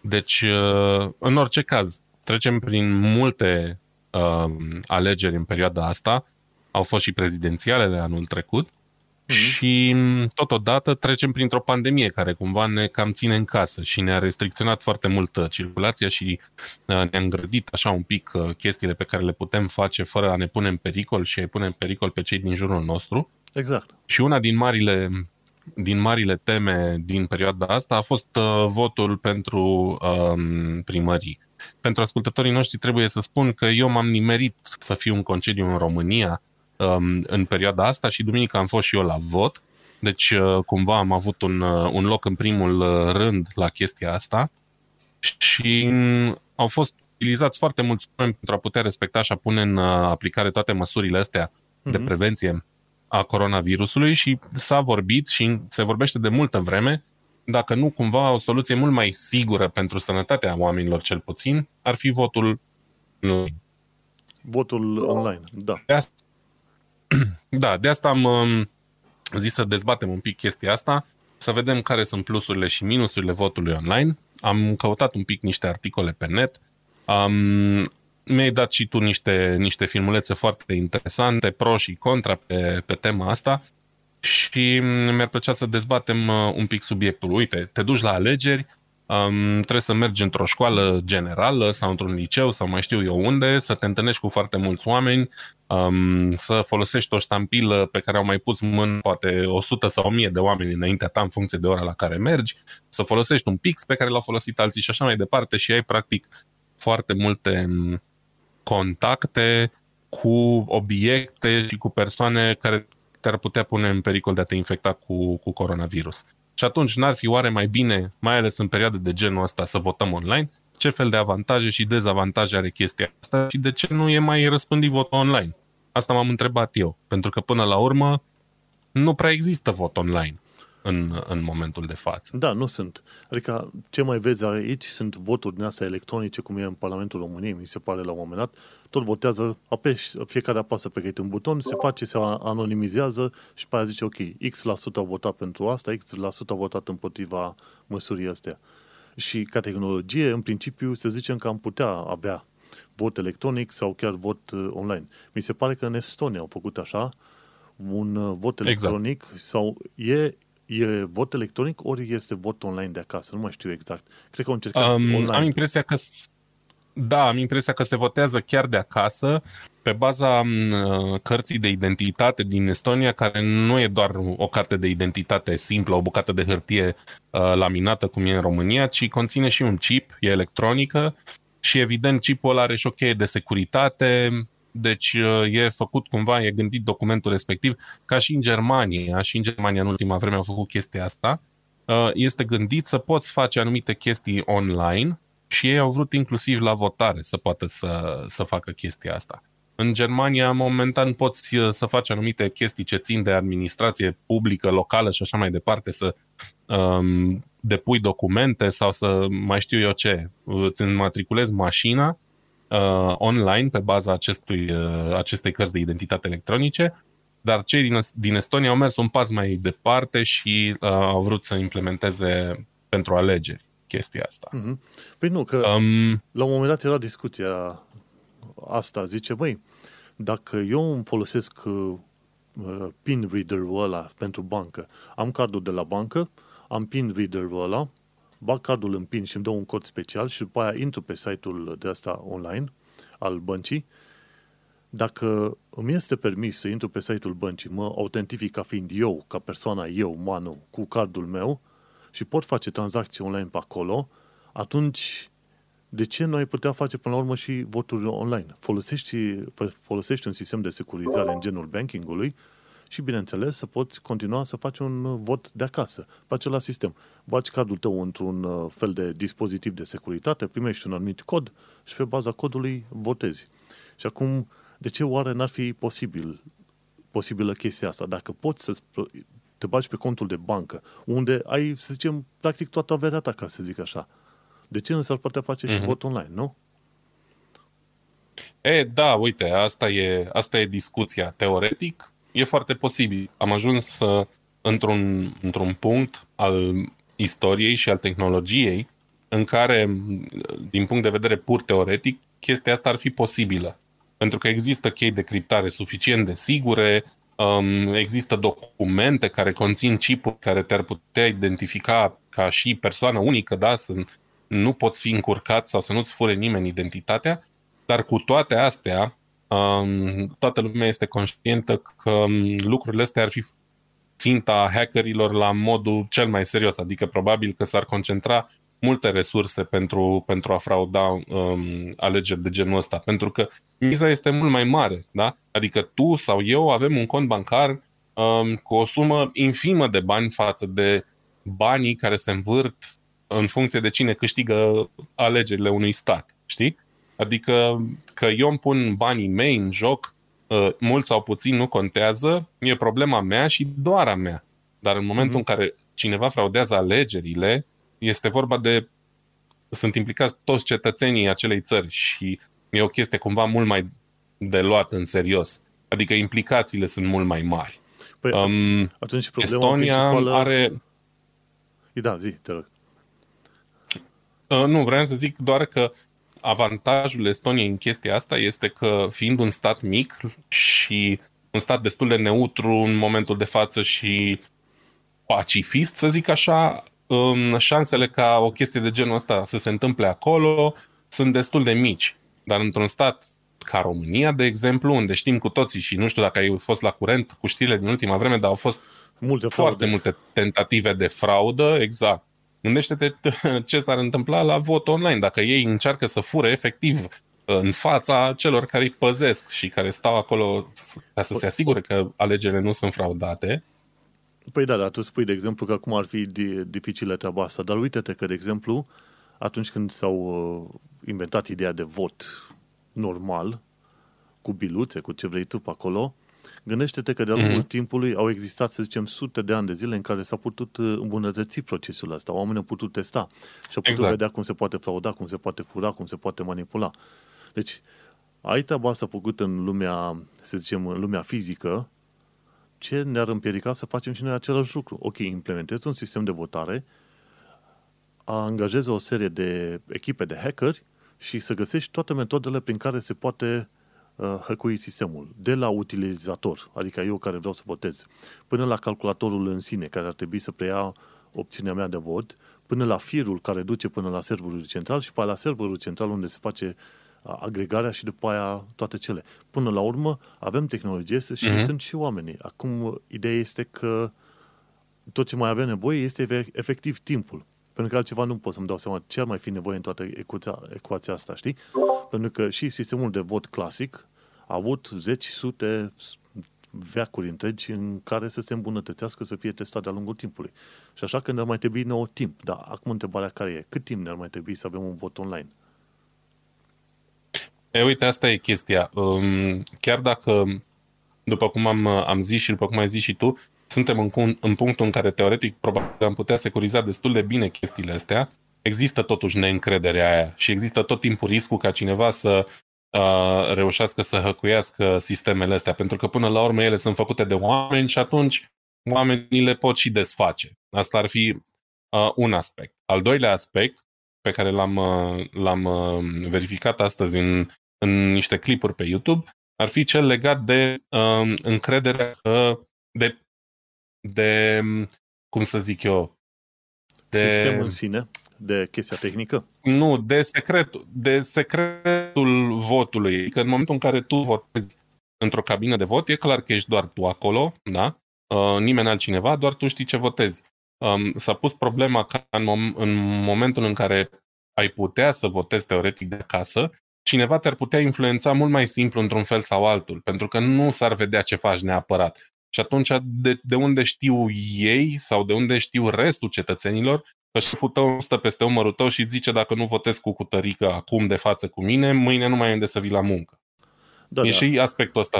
Deci, uh, în orice caz, trecem prin multe uh, alegeri în perioada asta, au fost și prezidențialele anul trecut mm-hmm. și totodată trecem printr-o pandemie care cumva ne cam ține în casă și ne-a restricționat foarte mult circulația și uh, ne-a îngrădit așa un pic uh, chestiile pe care le putem face fără a ne pune în pericol și a-i pune în pericol pe cei din jurul nostru. Exact. Și una din marile... din marile teme din perioada asta a fost uh, votul pentru um, primării. Pentru ascultătorii noștri trebuie să spun că eu m-am nimerit să fiu în concediu în România um, în perioada asta și duminică am fost și eu la vot. Deci uh, cumva am avut un, uh, un loc în primul uh, rând la chestia asta și um, au fost utilizați foarte mulți oameni pentru a putea respecta și a pune în uh, aplicare toate măsurile astea mm-hmm. de prevenție a coronavirusului și s-a vorbit și se vorbește de multă vreme, dacă nu cumva o soluție mult mai sigură pentru sănătatea oamenilor cel puțin, ar fi votul online. Votul online, da. De asta, da, de asta am zis să dezbatem un pic chestia asta, să vedem care sunt plusurile și minusurile votului online. Am căutat un pic niște articole pe net, am... mi-ai dat și tu niște, niște filmulețe foarte interesante, pro și contra pe, pe tema asta și mi-ar plăcea să dezbatem un pic subiectul. Uite, te duci la alegeri, um, trebuie să mergi într-o școală generală sau într-un liceu sau mai știu eu unde, să te întâlnești cu foarte mulți oameni, um, să folosești o ștampilă pe care au mai pus mână poate o sută sau o mie de oameni înaintea ta în funcție de ora la care mergi, să folosești un pix pe care l-au folosit alții și așa mai departe și ai practic foarte multe contacte cu obiecte și cu persoane care te-ar putea pune în pericol de a te infecta cu, cu coronavirus. Și atunci n-ar fi oare mai bine, mai ales în perioade de genul ăsta, să votăm online? Ce fel de avantaje și dezavantaje are chestia asta și de ce nu e mai răspândit votul online? Asta m-am întrebat eu, pentru că până la urmă nu prea există vot online în, în momentul de față. Da, nu sunt. Adică ce mai vezi aici sunt voturi din astea electronice, cum e în Parlamentul României, mi se pare la un moment dat. Tot votează, apeși, fiecare apasă pe câte un buton, se face, se anonimizează și pe aia zice, ok, X la sută a votat pentru asta, X la sută a votat împotriva măsurii astea. Și ca tehnologie, în principiu, să zicem că am putea avea vot electronic sau chiar vot online. Mi se pare că în Estonia au făcut așa un vot electronic, exact. Sau e, e vot electronic ori este vot online de acasă, nu mai știu exact. Cred că au încercat um, online. Am impresia că Da, am impresia că se votează chiar de acasă pe baza cărții de identitate din Estonia, care nu e doar o carte de identitate simplă, o bucată de hârtie uh, laminată, cum e în România, ci conține și un chip, e electronică și evident chipul ăla are și o cheie de securitate, deci uh, e făcut cumva, e gândit documentul respectiv, ca și în Germania, și în Germania în ultima vreme au făcut chestia asta, uh, este gândit să poți face anumite chestii online. Și ei au vrut inclusiv la votare să poată să, să facă chestia asta. În Germania, momentan, poți să faci anumite chestii ce țin de administrație publică, locală și așa mai departe, să um, depui documente sau să mai știu eu ce, îți înmatriculezi mașina uh, online pe baza acestui, uh, acestei cărți de identitate electronice, dar cei din, din Estonia au mers un pas mai departe și uh, au vrut să implementeze pentru alegeri chestia asta. Mm-hmm. Păi nu, că um... la un moment dat era discuția asta, zice, băi, dacă eu îmi folosesc uh, pin reader-ul ăla pentru bancă, am cardul de la bancă, am pin reader-ul ăla, bag cardul în pin și îmi dă un cod special și după aia intru pe site-ul de asta online al băncii, dacă îmi este permis să intru pe site-ul băncii, mă autentific ca fiind eu, ca persoana eu, Manu, cu cardul meu, și pot face tranzacții online pe acolo, atunci de ce nu ai putea face până la urmă și voturi online? Folosești, folosești un sistem de securizare în genul banking-ului și, bineînțeles, să poți continua să faci un vot de acasă, pe același sistem. Bagi cardul tău într-un fel de dispozitiv de securitate, primești un anumit cod și pe baza codului votezi. Și acum, de ce oare n-ar fi posibil, posibilă chestia asta? Dacă poți să-ți te bagi pe contul de bancă, unde ai, să zicem, practic toată averea ta, ca să zic așa. De ce nu s-ar putea face și mm-hmm. vot online, nu? E, da, uite, asta e, asta e discuția. Teoretic, e foarte posibil. Am ajuns uh, într-un, într-un punct al istoriei și al tehnologiei în care, din punct de vedere pur teoretic, chestia asta ar fi posibilă. Pentru că există chei de criptare suficient de sigure, Um, există documente care conțin chipuri care te-ar putea identifica ca și persoană unică, da? Să nu poți fi încurcat sau să nu-ți fure nimeni identitatea, dar cu toate astea, um, toată lumea este conștientă că lucrurile astea ar fi ținta hackerilor la modul cel mai serios, adică probabil că s-ar concentra multe resurse pentru, pentru a frauda um, alegeri de genul ăsta, pentru că miza este mult mai mare, da? Adică tu sau eu avem un cont bancar um, cu o sumă infimă de bani față de banii care se învârt în funcție de cine câștigă alegerile unui stat, știi? Adică că eu îmi pun banii mei în joc, uh, mult sau puțin nu contează, e problema mea și doar a mea. Dar în momentul mm. în care cineva fraudează alegerile, este vorba de, sunt implicați toți cetățenii acelei țări și e o chestie cumva mult mai de luat în serios. Adică implicațiile sunt mult mai mari. Păi, um, atunci problema Estonia principală are... Da, zi, te rog. Uh, nu, vreau să zic doar că avantajul Estoniei în chestia asta este că, fiind un stat mic și un stat destul de neutru în momentul de față și pacifist, să zic așa, șansele ca o chestie de genul ăsta să se întâmple acolo sunt destul de mici. Dar într-un stat ca România, de exemplu, unde știm cu toții și nu știu dacă ai fost la curent cu știrile din ultima vreme, dar au fost multe foarte fraude. multe tentative de fraudă, exact. Gândește-te ce s-ar întâmpla la vot online, dacă ei încearcă să fure efectiv în fața celor care îi păzesc și care stau acolo ca să se asigure că alegerile nu sunt fraudate. Păi da, dar tu spui, de exemplu, că acum ar fi dificilă treaba asta, dar uite-te că, de exemplu, atunci când s-au inventat ideea de vot normal, cu biluțe, cu ce vrei tu pe acolo, gândește-te că de-a lungul mm-hmm. timpului au existat, să zicem, sute de ani de zile în care s-a putut îmbunătăți procesul ăsta. Oamenii au putut testa și au putut exact. vedea cum se poate frauda, cum se poate fura, cum se poate manipula. Deci, ai treaba asta făcută în lumea, să zicem, în lumea fizică, ce ne-ar împiedica să facem și noi același lucru? Ok, implementezi un sistem de votare, angajezi o serie de echipe de hackeri și să găsești toate metodele prin care se poate hăcui sistemul, de la utilizator, adică eu care vreau să votez, până la calculatorul în sine, care ar trebui să preia opțiunea mea de vot, până la firul care duce până la serverul central și până la serverul central unde se face agregarea și după aia toate cele. Până la urmă, avem tehnologie și mm-hmm. sunt și oamenii. Acum, ideea este că tot ce mai avem nevoie este efectiv timpul. Pentru că altceva nu pot să-mi dau seama ce ar mai fi nevoie în toată ecuația, ecuația asta, știi? Pentru că și sistemul de vot clasic a avut zeci, sute veacuri întregi în care să se îmbunătățească, să fie testat de-a lungul timpului. Și așa că ne-ar mai trebui nouă timp. Dar acum întrebarea care e? Cât timp ne-ar mai trebui să avem un vot online? E, uite, asta e chestia. Chiar dacă, după cum am, am zis și după cum ai zis și tu, suntem în, în punctul în care, teoretic, probabil am putea securiza destul de bine chestiile astea, există totuși neîncrederea aia și există tot timpul riscul ca cineva să uh, reușească să hăcuiască sistemele astea, pentru că până la urmă ele sunt făcute de oameni și atunci oamenii le pot și desface. Asta ar fi uh, un aspect. Al doilea aspect, pe care l-am, uh, l-am uh, verificat astăzi în, în niște clipuri pe YouTube, ar fi cel legat de uh, încrederea uh, de de, cum să zic eu, de sistemul în sine, de chestia tehnică? Nu, de secretul, de secretul votului. Adică în momentul în care tu votezi într-o cabină de vot, e clar că ești doar tu acolo, da? Uh, nimeni altcineva, doar tu știi ce votezi. Um, s-a pus problema că în, mom- în momentul în care ai putea să votezi teoretic de acasă, cineva te-ar putea influența mult mai simplu într-un fel sau altul, pentru că nu s-ar vedea ce faci neapărat. Și atunci, de, de unde știu ei sau de unde știu restul cetățenilor că șeful tău stă peste umărul tău și zice dacă nu votez cu cutărică acum de față cu mine, mâine nu mai e unde să vii la muncă. Da, e da. Și aspectul ăsta.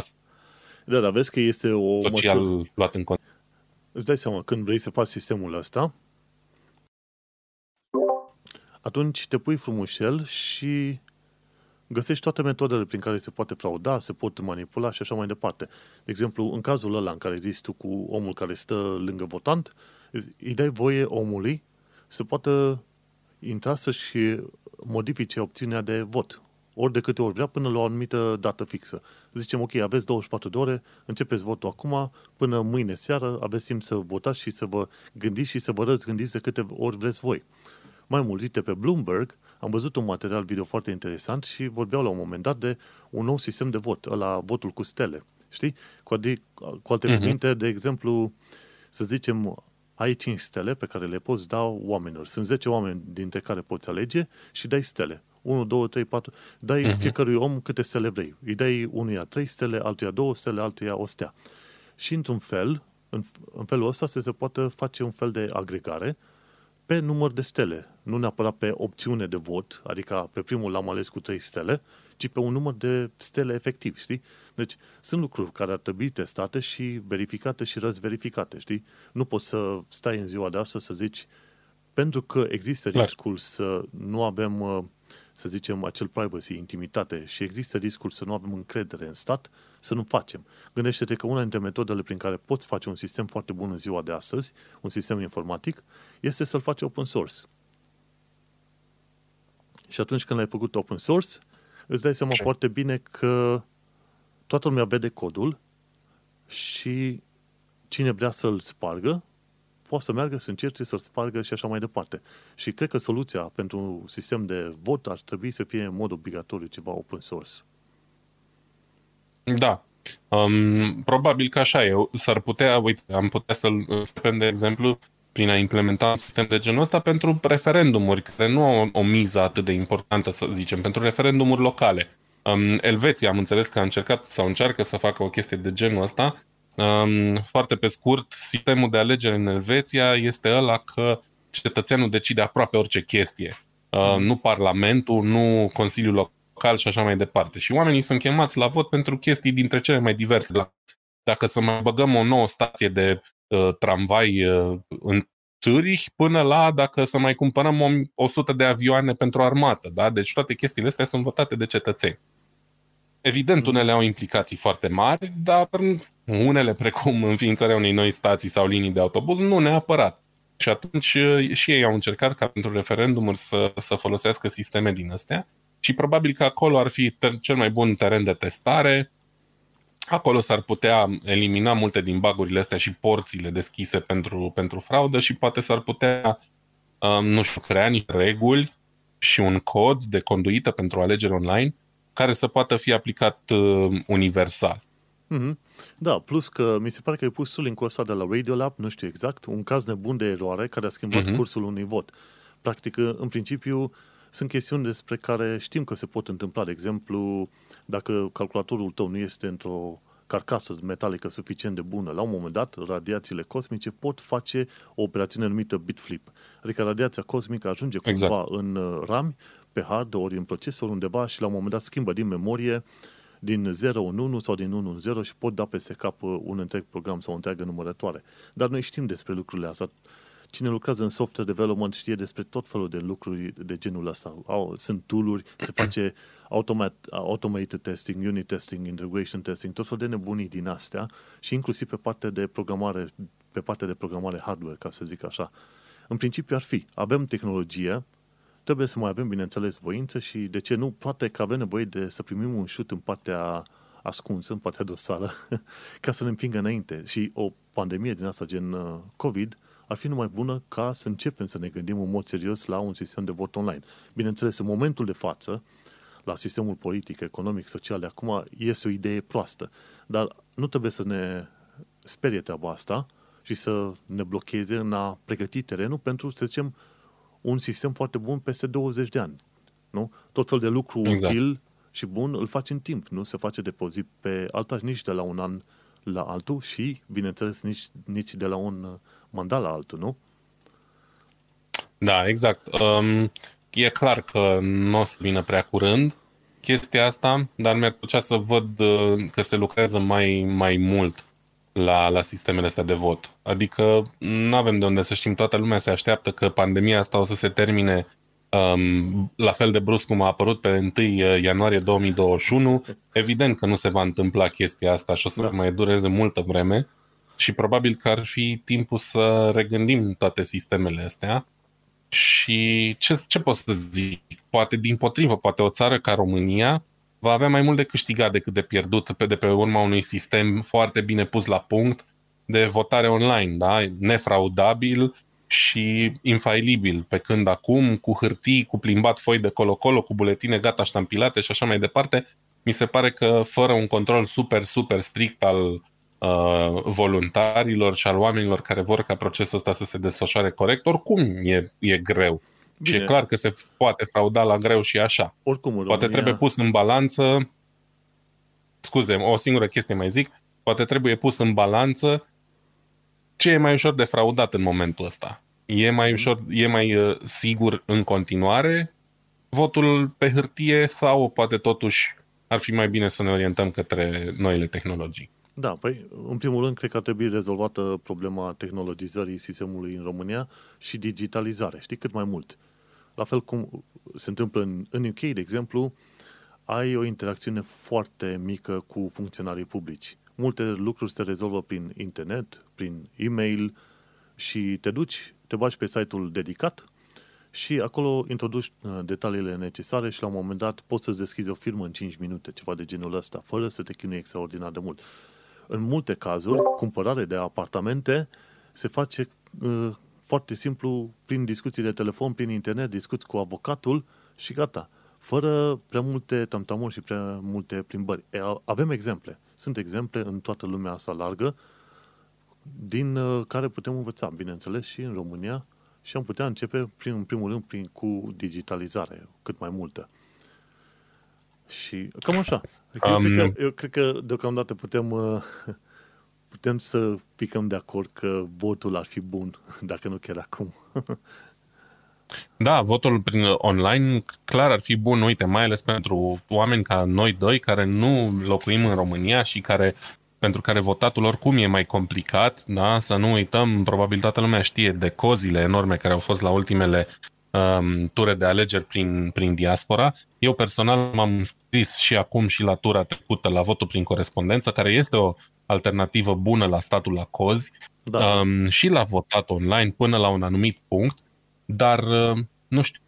Da, dar vezi că este o social măsură luat în cont. Îți dai seama, când vrei să faci sistemul ăsta, atunci te pui frumușel și găsești toate metodele prin care se poate frauda, se pot manipula și așa mai departe. De exemplu, în cazul ăla în care zici tu cu omul care stă lângă votant, îi dai voie omului să poată intra să-și modifice opțiunea de vot, ori de câte ori vrea, până la o anumită dată fixă. Zicem, ok, aveți douăzeci și patru de ore, începeți votul acum, până mâine seară aveți timp să votați și să vă gândiți și să vă răzgândiți de câte ori vreți voi. Mai mult, uite pe Bloomberg, am văzut un material video foarte interesant și vorbeau la un moment dat de un nou sistem de vot, la votul cu stele, știi? Cu, adic- cu alte uh-huh. cuvinte, de exemplu, să zicem, ai cinci stele pe care le poți da oamenilor. Sunt zece oameni dintre care poți alege și dai stele. unu, doi, trei, patru, dai uh-huh. fiecărui om câte stele vrei. Îi dai unuia trei stele, altuia două stele, altuia o stea. Și într-un fel, în, în felul ăsta se, se poate face un fel de agregare pe număr de stele, nu neapărat pe opțiune de vot, adică pe primul l-am ales cu trei stele, ci pe un număr de stele efectiv, știi? Deci sunt lucruri care ar trebui testate și verificate și răzverificate, știi? Nu poți să stai în ziua de astăzi să zici, pentru că există Clar. riscul să nu avem, să zicem, acel privacy, intimitate și există riscul să nu avem încredere în stat, să nu facem. Gândește-te că una dintre metodele prin care poți face un sistem foarte bun în ziua de astăzi, un sistem informatic, este să-l faci open source. Și atunci când l-ai făcut open source, îți dai seama foarte bine că toată lumea vede codul și cine vrea să-l spargă, poate să meargă, să încerce să-l spargă și așa mai departe. Și cred că soluția pentru un sistem de vot ar trebui să fie în mod obligatoriu ceva open source. Da. Um, probabil că așa e. S-ar putea, uite, am putea să-l începem, de exemplu, prin a implementa un sistem de genul ăsta pentru referendumuri, care nu au o miză atât de importantă, să zicem, pentru referendumuri locale. Um, Elveția, am înțeles că a încercat sau încearcă să facă o chestie de genul ăsta. Um, foarte pe scurt, sistemul de alegere în Elveția este ăla că cetățeanul decide aproape orice chestie. Uh, nu parlamentul, nu consiliul local și așa mai departe. Și oamenii sunt chemați la vot pentru chestii dintre cele mai diverse. Dacă să mai băgăm o nouă stație de uh, tramvai uh, în Zurich, până la dacă să mai cumpărăm o sută de avioane pentru armată. Da? Deci toate chestiile astea sunt votate de cetățeni. Evident, unele au implicații foarte mari, dar unele, precum înființarea unei noi stații sau linii de autobuz, nu neapărat. Și atunci și ei au încercat ca pentru referendumuri să, să folosească sisteme din astea și probabil că acolo ar fi ter- cel mai bun teren de testare. Acolo s-ar putea elimina multe din bagurile astea și porțile deschise pentru, pentru fraudă și poate s-ar putea, nu știu, crea niște reguli și un cod de conduită pentru alegeri online care să poată fi aplicat universal. Mm-hmm. Da, plus că mi se pare că ai pus link-ul ăsta de la Radiolab, nu știu exact, un caz nebun de eroare care a schimbat mm-hmm. cursul unui vot. Practic, în principiu, sunt chestiuni despre care știm că se pot întâmpla. De exemplu, dacă calculatorul tău nu este într-o carcasă metalică suficient de bună, la un moment dat, radiațiile cosmice pot face o operațiune numită bit flip. Adică radiația cosmică ajunge exact. cumva în RAM, pe hard, ori în procesor undeva și la un moment dat schimbă din memorie din zero în unu sau din unu în zero și pot da peste cap un întreg program sau o întreagă numărătoare. Dar noi știm despre lucrurile astea. Cine lucrează în software development știe despre tot felul de lucruri de genul ăsta. Au, sunt tool-uri, se face automat, automated testing, unit testing, integration testing, tot felul de nebunii din astea și inclusiv pe partea de programare, pe partea de programare hardware, ca să zic așa. În principiu ar fi, avem tehnologie, trebuie să mai avem, bineînțeles, voință și, de ce nu, poate că avem nevoie de să primim un șut în partea ascunsă, în partea dosară, ca să ne împingă înainte. Și o pandemie din asta, gen COVID, ar fi numai bună ca să începem să ne gândim în mod serios la un sistem de vot online. Bineînțeles, în momentul de față, la sistemul politic, economic, social, de acum, este o idee proastă. Dar nu trebuie să ne sperie treaba asta și să ne blocheze în a pregăti terenul pentru, să zicem, un sistem foarte bun peste douăzeci de ani. Nu? Tot fel de lucru exact. util și bun îl faci în timp. Nu se face depozit pe alta nici de la un an la altul și, bineînțeles, nici, nici de la un mandat la altul, nu? Da, exact. Um, e clar că nu o să vină prea curând chestia asta, dar mi-ar plăcea să văd că se lucrează mai, mai mult la, la sistemele astea de vot. Adică nu avem de unde să știm, toată lumea se așteaptă că pandemia asta o să se termine um, la fel de brusc cum a apărut pe întâi ianuarie două mii douăzeci și unu. Evident că nu se va întâmpla chestia asta și o să da. mai dureze multă vreme și probabil că ar fi timpul să regândim toate sistemele astea și ce, ce pot să zic? Poate din potrivă, poate o țară ca România va avea mai mult de câștigat decât de pierdut pe de pe urma unui sistem foarte bine pus la punct de votare online, da? Nefraudabil și infailibil, pe când acum, cu hârtii, cu plimbat foi de colo-colo, cu buletine gata ștampilate și așa mai departe, mi se pare că fără un control super, super strict al uh, voluntarilor și al oamenilor care vor ca procesul ăsta să se desfășoare corect, oricum e, e greu. Bine. Și e clar că se poate frauda la greu și așa. Oricum, poate România... trebuie pus în balanță, scuze, o singură chestie mai zic, poate trebuie pus în balanță ce e mai ușor de fraudat în momentul ăsta. E mai ușor, e mai sigur în continuare votul pe hârtie sau poate totuși ar fi mai bine să ne orientăm către noile tehnologii? Da, păi, în primul rând, cred că ar trebui rezolvată problema tehnologizării sistemului în România și digitalizare, știi, cât mai mult. La fel cum se întâmplă în, în U K, de exemplu, ai o interacțiune foarte mică cu funcționarii publici. Multe lucruri se rezolvă prin internet, prin e-mail și te duci, te bagi pe site-ul dedicat și acolo introduci detaliile necesare și la un moment dat poți să-ți deschizi o firmă în cinci minute, ceva de genul ăsta, fără să te chinui extraordinar de mult. În multe cazuri, cumpărare de apartamente se face uh, foarte simplu prin discuții de telefon, prin internet, discuți cu avocatul și gata, fără prea multe tamtamuri și prea multe plimbări. E, avem exemple. Sunt exemple în toată lumea asta largă din care putem învăța, bineînțeles, și în România, și am putea începe, prin, în primul rând, prin, cu digitalizare, cât mai multă. Și cam așa. Eu, um, cred, că, eu cred că deocamdată putem, putem să ficăm de acord că votul ar fi bun, dacă nu chiar acum. Da, votul prin online clar ar fi bun, uite, mai ales pentru oameni ca noi doi care nu locuim în România și care... pentru care votatul oricum e mai complicat, da? Să nu uităm, probabil toată lumea știe de cozile enorme care au fost la ultimele um, ture de alegeri prin, prin diaspora. Eu personal m-am înscris și acum și la tura trecută la votul prin corespondență, care este o alternativă bună la statul la cozi, da. um, și la votat online până la un anumit punct, dar uh, nu știu,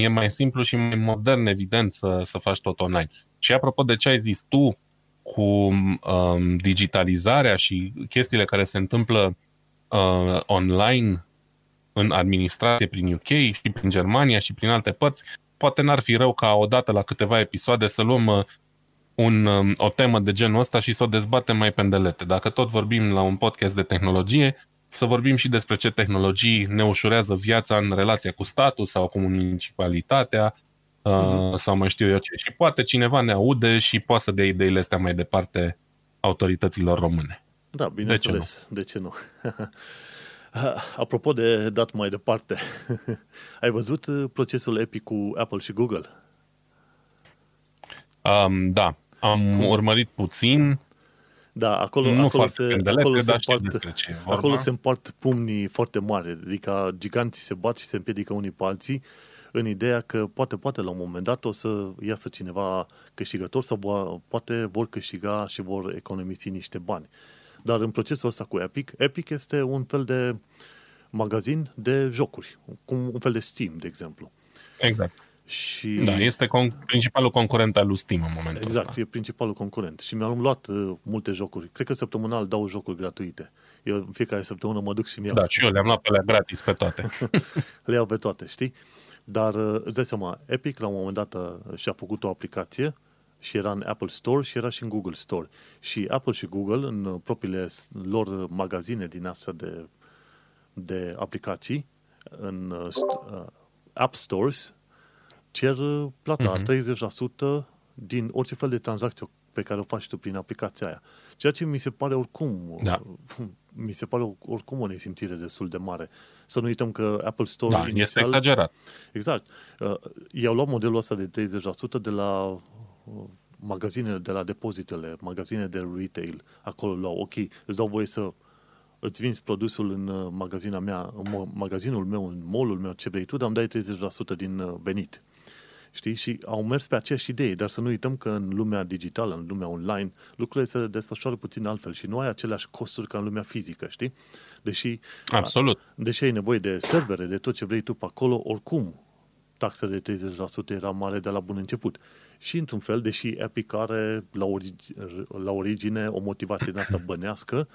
e mai simplu și mai modern, evident, să, să faci tot online. Și apropo de ce ai zis tu, cu um, digitalizarea și chestiile care se întâmplă uh, online în administrație prin U K și prin Germania și prin alte părți, poate n-ar fi rău ca odată la câteva episoade să luăm uh, un, um, o temă de genul ăsta și să o dezbatem mai pendelete. Dacă tot vorbim la un podcast de tehnologie, să vorbim și despre ce tehnologii ne ușurează viața în relația cu statul sau cu municipalitatea, Uh, sau mai știu eu ce. Și poate cineva ne aude și poate să dea ideile astea mai departe autorităților române. Da, bineînțeles. De ce nu? De ce nu? Apropo de dat mai departe, ai văzut procesul Epic cu Apple și Google? Um, da, am Cum? urmărit puțin. Da, acolo, nu acolo, se, cândele, acolo, se, împart, acolo se împart pumnii foarte mari, adică giganții se bat și se împiedică unii pe alții, în ideea că poate, poate la un moment dat o să iasă cineva câștigător sau vo- poate vor câștiga și vor economisi niște bani. Dar în procesul ăsta cu Epic, Epic este un fel de magazin de jocuri, cum un fel de Steam, de exemplu. Exact. Și... da, este con- principalul concurent al lui Steam în momentul exact, ăsta. Exact, e principalul concurent. Și mi-am luat uh, multe jocuri. Cred că săptămânal dau jocuri gratuite. Eu în fiecare săptămână mă duc și mi-am... Da, și eu le-am luat pe alea gratis, pe toate. Le iau pe toate, știi? Dar îți dai seama, Epic la un moment dat și-a făcut o aplicație și era în Apple Store și era și în Google Store. Și Apple și Google, în propriile lor magazine din astea de, de aplicații, în uh, App Stores, cer plata uh-huh. treizeci la sută din orice fel de tranzacție pe care o faci tu prin aplicația aia. Ceea ce mi se pare oricum... Da. Mi se pare oricum o nesimțire destul de mare. Să nu uităm că Apple Store... Da, inițial, este exagerat. Exact. I-au luat modelul ăsta de treizeci la sută de la magazinele, de la depozitele, magazine de retail. Acolo luau, ok, îți dau voie să îți vinzi produsul în magazina mea, în magazinul meu, în mall-ul meu, ce vrei tu, dar îmi dai treizeci la sută din venit. Știi? Și au mers pe aceeași idee, dar să nu uităm că în lumea digitală, în lumea online, lucrurile se desfășoară puțin altfel și nu ai aceleași costuri ca în lumea fizică, știi? Deși, Absolut. deși ai nevoie de servere, de tot ce vrei tu pe acolo, oricum taxa de treizeci la sută era mare de la bun început. Și într-un fel, deși Epic are la, origi- la origine o motivație de asta bănească,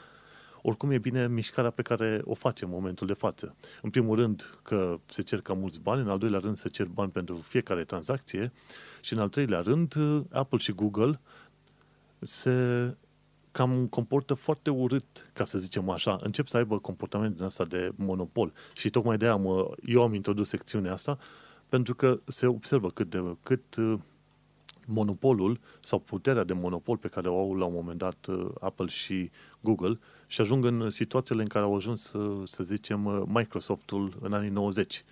oricum e bine mișcarea pe care o face în momentul de față. În primul rând că se cer cam mulți bani, în al doilea rând se cer bani pentru fiecare tranzacție și în al treilea rând Apple și Google se cam comportă foarte urât, ca să zicem așa. Încep să aibă comportament din asta de monopol și tocmai de-aia am, eu am introdus secțiunea asta pentru că se observă cât de cât monopolul sau puterea de monopol pe care o au la un moment dat Apple și Google și ajung în situațiile în care au ajuns, să zicem, Microsoft-ul în anii nouăzeci.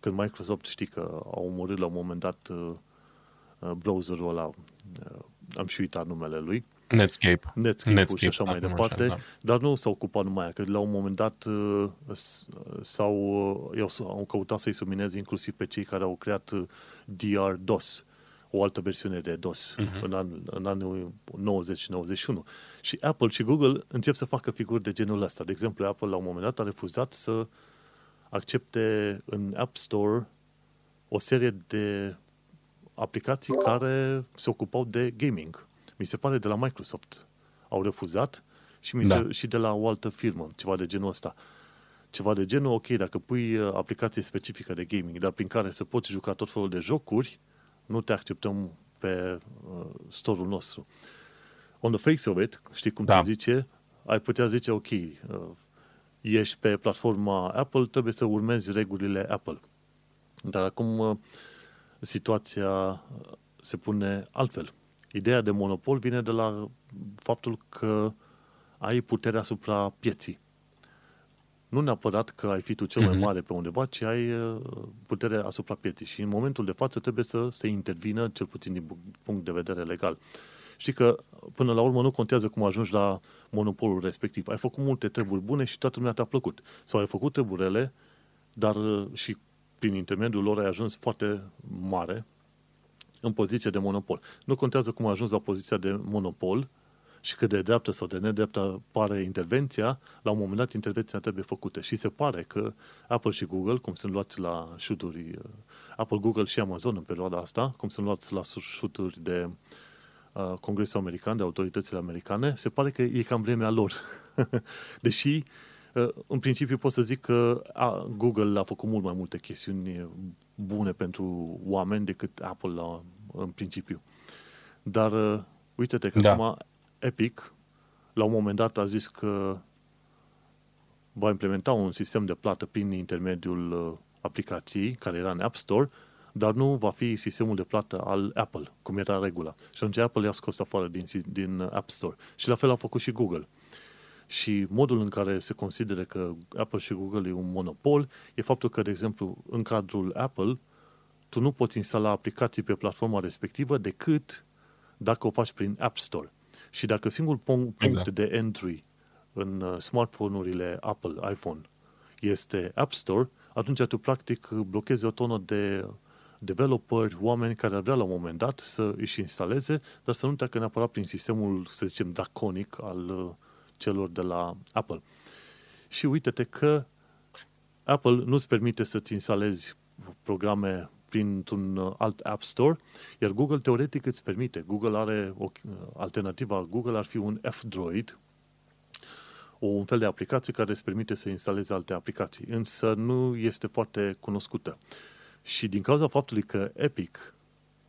Când Microsoft, știi că a omorât la un moment dat browserul ăla, am și uitat numele lui. Netscape. Netscape-ul Netscape, și așa da, mai departe. Așa, da. Dar nu s-au ocupat numai aia, că la un moment dat s-au, au căutat să-i submineze inclusiv pe cei care au creat D R D O S, o altă versiune de DOS uh-huh. în, an, în anul nouăzeci nouăzeci și unu. Și Apple și Google încep să facă figuri de genul ăsta. De exemplu, Apple la un moment dat a refuzat să accepte în App Store o serie de aplicații care se ocupau de gaming. Mi se pare de la Microsoft au refuzat și, mi da. se, și de la o altă firmă, ceva de genul ăsta. Ceva de genul, ok, dacă pui aplicație specifică de gaming, dar prin care să poți juca tot felul de jocuri, nu te acceptăm pe uh, store-ul nostru. On the face of it, știi cum da. se zice, ai putea zice, ok, ești pe platforma Apple, trebuie să urmezi regulile Apple. Dar acum situația se pune altfel. Ideea de monopol vine de la faptul că ai puterea asupra pieții. Nu neapărat că ai fi tu cel mai mare pe undeva, ci ai puterea asupra pieții. Și în momentul de față trebuie să se intervină, cel puțin din punct de vedere legal. Știi că, până la urmă, nu contează cum ajungi la monopolul respectiv. Ai făcut multe treburi bune și toată lumea te-a plăcut. Sau ai făcut treburile, dar și prin intermediul lor ai ajuns foarte mare în poziție de monopol. Nu contează cum ai ajuns la poziția de monopol și cât de dreaptă sau de nedreaptă pare intervenția, la un moment dat intervenția trebuie făcută. Și se pare că Apple și Google, cum sunt luați la șuturi, Apple, Google și Amazon în perioada asta, cum sunt luați la șuturi de Congresul American, de autoritățile americane, se pare că e cam vremea lor. Deși, în principiu pot să zic că Google a făcut mult mai multe chestiuni bune pentru oameni decât Apple la, în principiu. Dar uite-te că da. Acum Epic, la un moment dat a zis că va implementa un sistem de plată prin intermediul aplicației care era în App Store, dar nu va fi sistemul de plată al Apple, cum era regula. Și atunci Apple i-a scos afară din, din App Store. Și la fel a făcut și Google. Și modul în care se consideră că Apple și Google e un monopol e faptul că, de exemplu, în cadrul Apple, tu nu poți instala aplicații pe platforma respectivă decât dacă o faci prin App Store. Și dacă singurul punct exact. de entry în smartphone-urile Apple, iPhone, este App Store, atunci tu practic blochezi o tonă de developeri, oameni care ar vrea la un moment dat să își instaleze, dar să nu treacă neapărat prin sistemul, să zicem, draconic al celor de la Apple. Și uite-te că Apple nu-ți permite să-ți instalezi programe printr-un alt App Store, iar Google teoretic îți permite. Google are, o, alternativa Google ar fi un F-Droid, un fel de aplicație care îți permite să instalezi alte aplicații, însă nu este foarte cunoscută. Și din cauza faptului că Epic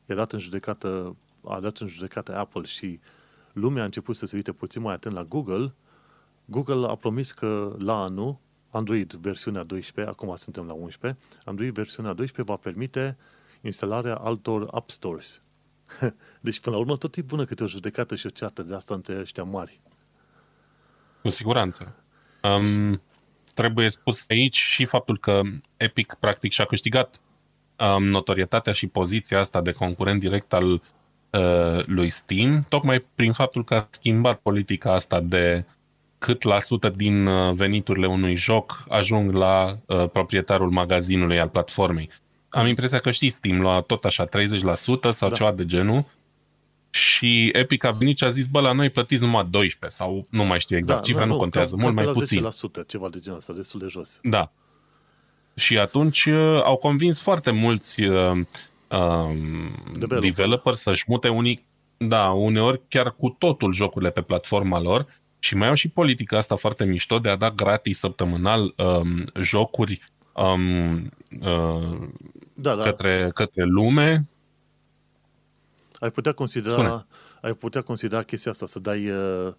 a dat în judecată, a dat în judecată Apple și lumea a început să se uite puțin mai atent la Google, Google a promis că la anul, Android versiunea doisprezece, acum suntem la unsprezece, Android versiunea doisprezece va permite instalarea altor App Stores. Deci, până la urmă, tot e bună câte o judecată și o ceartă de asta între ăștia mari. Cu siguranță. Um, trebuie spus aici și faptul că Epic, practic, și-a câștigat um, notorietatea și poziția asta de concurent direct al uh, lui Steam, tocmai prin faptul că a schimbat politica asta de cât la sută din veniturile unui joc ajung la uh, proprietarul magazinului al platformei. Am impresia că știi, Steam lua tot așa treizeci la sută sau da. ceva de genul. Și Epic a venit și a zis, bă, la noi plătiți numai doisprezece sau nu mai știu exact, da, cifra nu, nu contează, cam, mult cam mai puțin. zece la sută, ceva de genul ăsta, destul de jos. Da. Și atunci uh, au convins foarte mulți uh, uh, developer. developeri să-și mute unii, da, uneori chiar cu totul jocurile pe platforma lor și mai au și politica asta foarte mișto de a da gratis săptămânal um, jocuri um, uh, da, da. Către, către lume. Ai putea considera, Spune. ai putea considera chestia asta, să dai uh,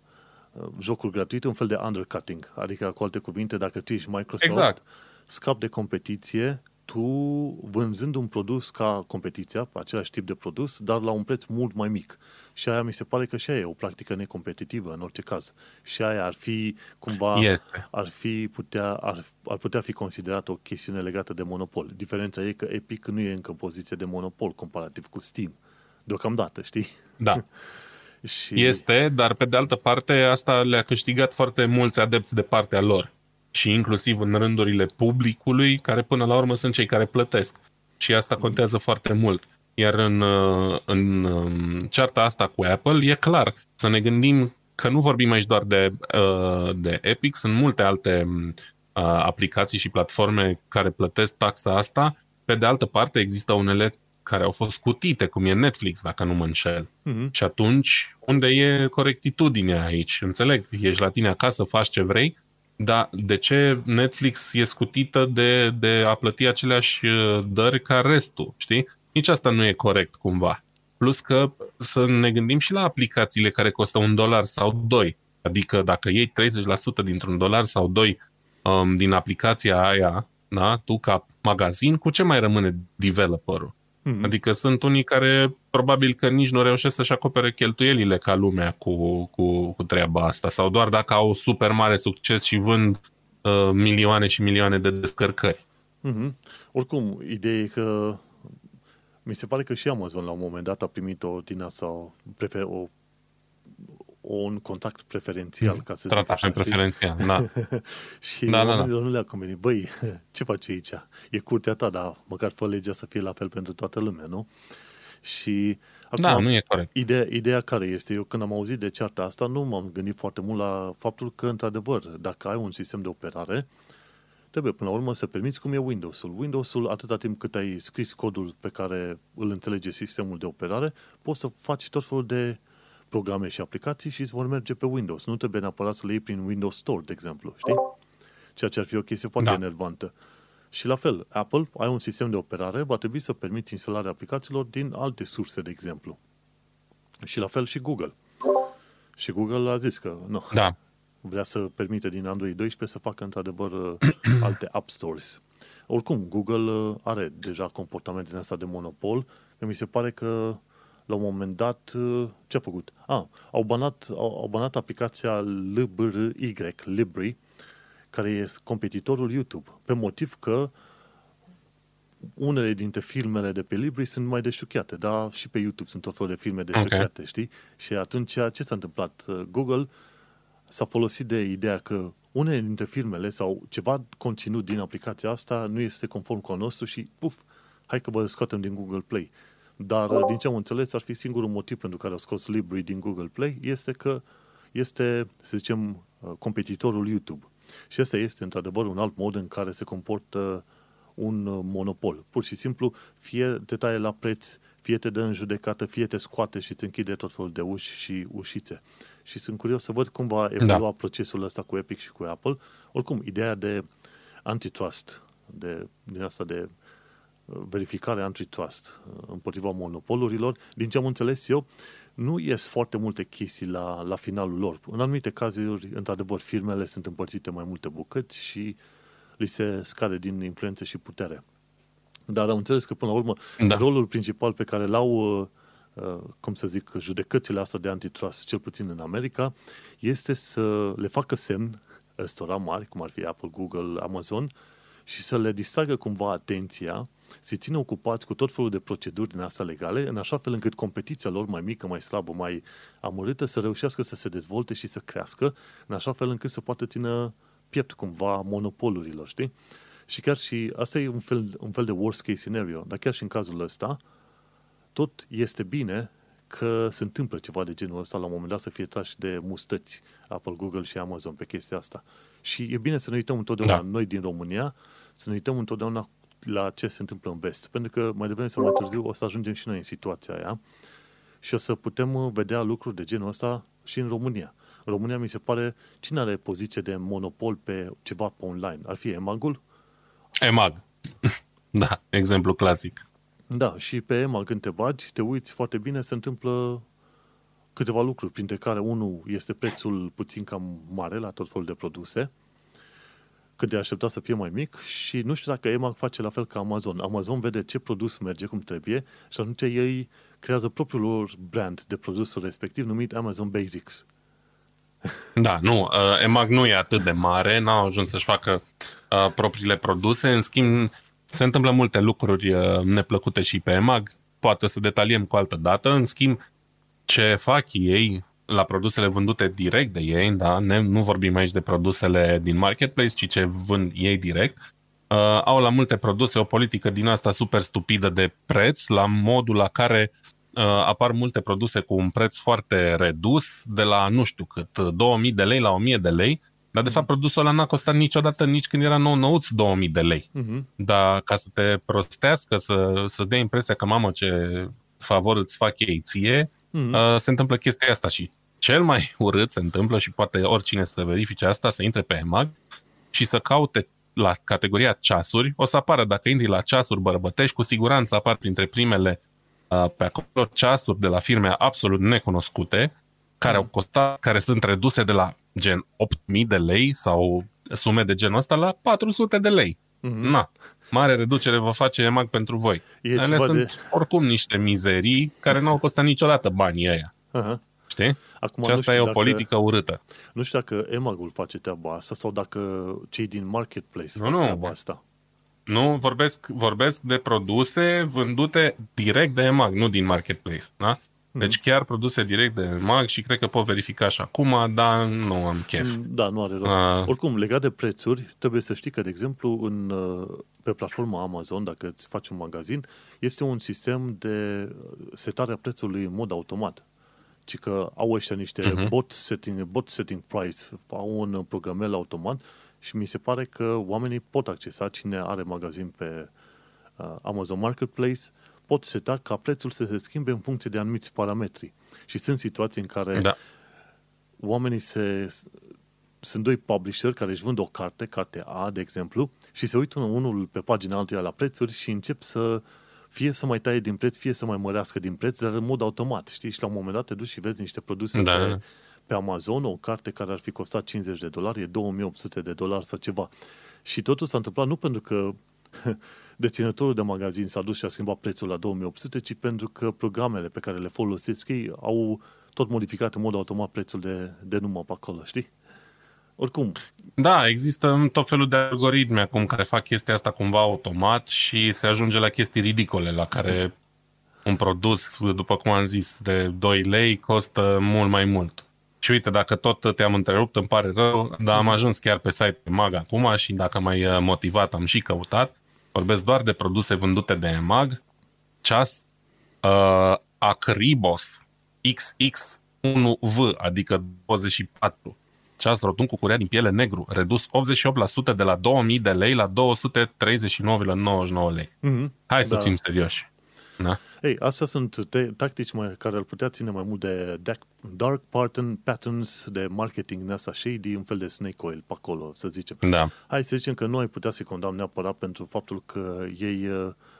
jocuri gratuite, un fel de undercutting. Adică, cu alte cuvinte, dacă tu ești Microsoft, exact. scapi de competiție, tu vânzând un produs ca competiția, același tip de produs, dar la un preț mult mai mic. Și aia mi se pare că și aia e o practică necompetitivă în orice caz. Și aia ar fi cumva, este. ar fi putea, ar, ar putea fi considerată o chestiune legată de monopol. Diferența e că Epic nu e încă în poziție de monopol comparativ cu Steam. Deocamdată, știi? Da. Și... este, dar pe de altă parte asta le-a câștigat foarte mulți adepți de partea lor și inclusiv în rândurile publicului, care până la urmă sunt cei care plătesc și asta contează foarte mult. Iar în, în cearta asta cu Apple e clar să ne gândim că nu vorbim aici doar de, de Epic, sunt multe alte aplicații și platforme care plătesc taxa asta. Pe de altă parte există unele care au fost scutite, cum e Netflix, dacă nu mă înșel. Mm-hmm. Și atunci, unde e corectitudinea aici? Înțeleg, ești la tine acasă, faci ce vrei, dar de ce Netflix e scutită de, de a plăti aceleași dări ca restul? Știi? Nici asta nu e corect, cumva. Plus că să ne gândim și la aplicațiile care costă un dolar sau doi. Adică dacă iei treizeci la sută dintr-un dolar sau doi um, din aplicația aia, da, tu ca magazin, cu ce mai rămâne developerul? Mm-hmm. Adică sunt unii care probabil că nici nu reușesc să-și acopere cheltuielile ca lumea cu, cu, cu treaba asta, sau doar dacă au super mare succes și vând uh, milioane și milioane de descărcări. Mm-hmm. Oricum, ideea e că mi se pare că și Amazon la un moment dat a primit o din asta, prefer, o, o, un contact preferențial. Mm-hmm. Ca să tratament preferențial, da. Și da, da, da. Nu le-a convenit. Băi, ce faci aici? E curtea ta, dar măcar fă legea să fie la fel pentru toată lumea, nu? Și acum, da, nu e corect. Ideea, ideea care este? Eu când am auzit de cearta asta, nu m-am gândit foarte mult la faptul că, într-adevăr, dacă ai un sistem de operare, trebuie până la urmă să permiți cum e Windows-ul. Windows-ul, atâta timp cât ai scris codul pe care îl înțelege sistemul de operare, poți să faci tot felul de programe și aplicații și îți vor merge pe Windows. Nu trebuie neapărat să le iei prin Windows Store, de exemplu, știi? Ceea ce ar fi o chestie foarte da. enervantă. Și la fel, Apple, ai un sistem de operare, va trebui să permiți instalarea aplicațiilor din alte surse, de exemplu. Și la fel și Google. Și Google a zis că nu. Da. Vrea să permite din Android doisprezece să facă într-adevăr alte App Stores. Oricum, Google are deja comportament din asta de monopol, că mi se pare că la un moment dat, ce-a făcut? Ah, au banat, au, au banat aplicația L B R Y, Libri, care e competitorul YouTube, pe motiv că unele dintre filmele de pe Libri sunt mai deșuchiate, dar și pe YouTube sunt tot felul de filme deșuchiate, okay. Știi? Și atunci, ce s-a întâmplat? Google s-a folosit de ideea că unele dintre filmele sau ceva conținut din aplicația asta nu este conform cu al nostru și, puf, hai că vă scoatem din Google Play. Dar, din ce am înțeles, ar fi singurul motiv pentru care au scos Libri din Google Play este că este, să zicem, competitorul YouTube. Și asta este, într-adevăr, un alt mod în care se comportă un monopol. Pur și simplu, fie te taie la preț, fie te dă în judecată, fie te scoate și îți închide tot felul de uși și ușițe. Și sunt curios să văd cum va evolua da. procesul ăsta cu Epic și cu Apple. Oricum, ideea de antitrust, de, din asta de verificare antitrust împotriva monopolurilor, din ce am înțeles eu, nu ies foarte multe chestii la, la finalul lor. În anumite cazuri, într-adevăr, firmele sunt împărțite mai multe bucăți și li se scade din influență și putere. Dar am înțeles că, până la urmă, da. rolul principal pe care l-au, cum să zic, judecățile astea de antitrust, cel puțin în America, este să le facă semn ăstora mari, cum ar fi Apple, Google, Amazon, și să le distragă cumva atenția, să-i țină ocupați cu tot felul de proceduri din astea legale, în așa fel încât competiția lor mai mică, mai slabă, mai amărâtă, să reușească să se dezvolte și să crească, în așa fel încât să poată țină piept cumva monopolurilor, știi? Și chiar și, asta e un fel, un fel de worst case scenario, dar chiar și în cazul ăsta, tot este bine că se întâmplă ceva de genul ăsta la un moment dat să fie trași de mustăți Apple, Google și Amazon pe chestia asta. Și e bine să ne uităm întotdeauna, da. noi din România, să ne uităm întotdeauna la ce se întâmplă în vest. Pentru că mai devreme sau mai târziu o să ajungem și noi în situația aia și o să putem vedea lucruri de genul ăsta și în România. În România mi se pare, cine are poziție de monopol pe ceva pe online? Ar fi Emagul? Emag. Da, exemplu clasic. Da, și pe Emag când te bagi, te uiți foarte bine, se întâmplă câteva lucruri, printre care unul este prețul puțin cam mare la tot felul de produse, când te aștepta să fie mai mic și nu știu dacă Emag face la fel ca Amazon. Amazon vede ce produs merge cum trebuie și atunci ei creează propriul lor brand de produsul respectiv numit Amazon Basics. Da, nu, Emag nu e atât de mare, n-au ajuns să-și facă uh, propriile produse, în schimb se întâmplă multe lucruri neplăcute și pe Emag, poate să detaliem cu altă dată, în schimb ce fac ei la produsele vândute direct de ei, da? ne, nu vorbim aici de produsele din marketplace, ci ce vând ei direct, uh, au la multe produse o politică din asta super stupidă de preț, la modul la care uh, apar multe produse cu un preț foarte redus, de la nu știu cât, două mii de lei la o mie de lei, dar de fapt produsul ăla n-a costat niciodată nici când era nou-nouț două mii de lei. Uh-huh. Dar ca să te prostească, să, să-ți dea impresia că mamă ce favor îți fac ei ție, uh-huh. se întâmplă chestia asta și cel mai urât se întâmplă și poate oricine să verifice asta, să intre pe Emag și să caute la categoria ceasuri, o să apară, dacă intri la ceasuri bărbătești, cu siguranță apar printre primele pe acolo ceasuri de la firme absolut necunoscute, care au costat, care sunt reduse de la gen opt mii de lei sau sume de genul ăsta la patru sute de lei. Mm-hmm. Na, mare reducere vă face Emag pentru voi. Ele sunt de... oricum niște mizerii care n-au costat niciodată banii ăia. Aha. Știi? Acum, și asta e o dacă, politică urâtă. Nu știu dacă Emag-ul face treaba asta sau dacă cei din marketplace nu, fac nu, treaba asta. Nu, vorbesc, vorbesc de produse vândute direct de Emag, nu din marketplace. Da? Deci chiar produse direct de Emag și cred că pot verifica și acum, dar nu am chef. Da, nu are rost. A... Oricum, legat de prețuri, trebuie să știi că, de exemplu, în, pe platforma Amazon, dacă îți faci un magazin, este un sistem de setare a prețului în mod automat. Ci că au ăștia niște uh-huh. bot setting, bot setting price, au un programel automat și mi se pare că oamenii pot accesa, cine are magazin pe Amazon Marketplace, pot seta ca prețul să se schimbe în funcție de anumiți parametri. Și sunt situații în care da. oamenii se... Sunt doi publisheri care își vând o carte, carte A, de exemplu, și se uită unul pe pagina altuia la prețuri și încep să fie să mai taie din preț, fie să mai mărească din preț, dar în mod automat, știi? Și la un moment dat te duci și vezi niște produse da. pe, pe Amazon, o carte care ar fi costat cincizeci de dolari, e două mii opt sute de dolari sau ceva. Și totul s-a întâmplat nu pentru că deținătorul de magazin s-a dus și a schimbat prețul la două mii opt sute, ci pentru că programele pe care le folosesc ei au tot modificat în mod automat prețul de, de număr pe acolo, știi? Oricum. Da, există tot felul de algoritmi acum care fac chestia asta cumva automat și se ajunge la chestii ridicole, la care un produs, după cum am zis, de doi lei costă mult mai mult. Și uite, dacă tot te-am întrerupt, îmi pare rău, dar am ajuns chiar pe site Emag acum și dacă m-ai motivat am și căutat. Vorbesc doar de produse vândute de Emag. Ceas uh, Acribos X X unu V, adică douăzeci și patru. Ceas rotund cu curea din piele negru, redus optzeci și opt la sută de la două mii de lei la două sute treizeci și nouă virgulă nouăzeci și nouă lei. Mm-hmm. Hai să da. fim serioși. Da? Ei, astea sunt te- tactici mai, care ar putea ține mai mult de dark pattern, patterns, de marketing neasa shady, un fel de snake oil pe acolo, să zicem. Da. Hai să zicem că nu ai putea să-i condamn neapărat pentru faptul că ei